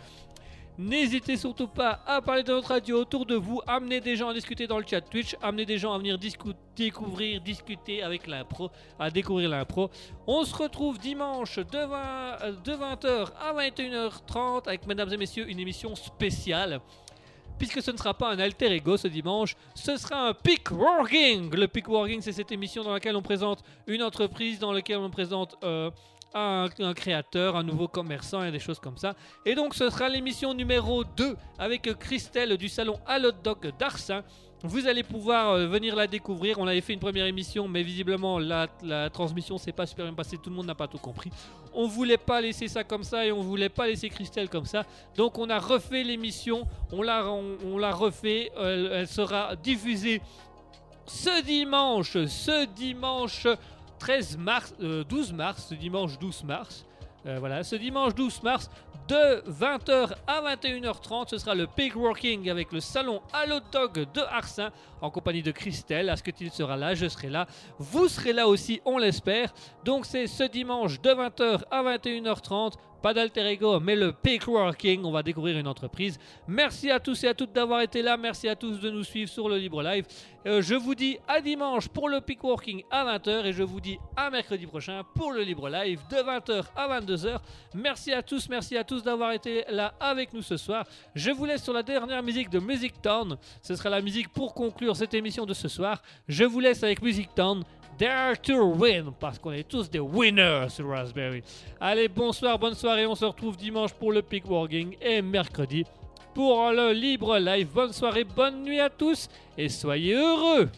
N'hésitez surtout pas à parler de notre radio autour de vous, amenez des gens à discuter dans le chat Twitch, amenez des gens à venir discuter avec l'impro, à découvrir l'impro. On se retrouve dimanche de 20h à 21h30 avec, mesdames et messieurs, une émission spéciale. Puisque ce ne sera pas un alter ego ce dimanche, ce sera un Peak Working. Le Peak Working, c'est cette émission dans laquelle on présente une entreprise, dans laquelle on présente un créateur, un nouveau commerçant et des choses comme ça. Et donc, ce sera l'émission numéro 2 avec Christelle du salon Hot Dog d'Arsin. Vous allez pouvoir venir la découvrir. On avait fait une première émission, mais visiblement la transmission s'est pas super bien passée. Tout le monde n'a pas tout compris. On voulait pas laisser ça comme ça et on voulait pas laisser Christelle comme ça. Donc on a refait l'émission. On l'a refait. Elle sera diffusée ce dimanche 12 mars. Voilà, ce dimanche 12 mars de 20h à 21h30, ce sera le Peak Working avec le salon Hot Dog de Arsin en compagnie de Christelle. Asketil sera là, je serai là, vous serez là aussi, on l'espère. Donc c'est ce dimanche de 20h à 21h30. Pas d'alter ego, mais le Peak Working, on va découvrir une entreprise. Merci à tous et à toutes d'avoir été là. Merci à tous de nous suivre sur le Libre Live. Je vous dis à dimanche pour le Peak Working à 20h et je vous dis à mercredi prochain pour le Libre Live de 20h à 22h. Merci à tous d'avoir été là avec nous ce soir. Je vous laisse sur la dernière musique de Music Town. Ce sera la musique pour conclure cette émission de ce soir. Je vous laisse avec Music Town. Dare to win, parce qu'on est tous des winners sur Raspberry. Allez, bonsoir, bonne soirée, on se retrouve dimanche pour le Peak Working et mercredi pour le Libre Live. Bonne soirée, bonne nuit à tous et soyez heureux!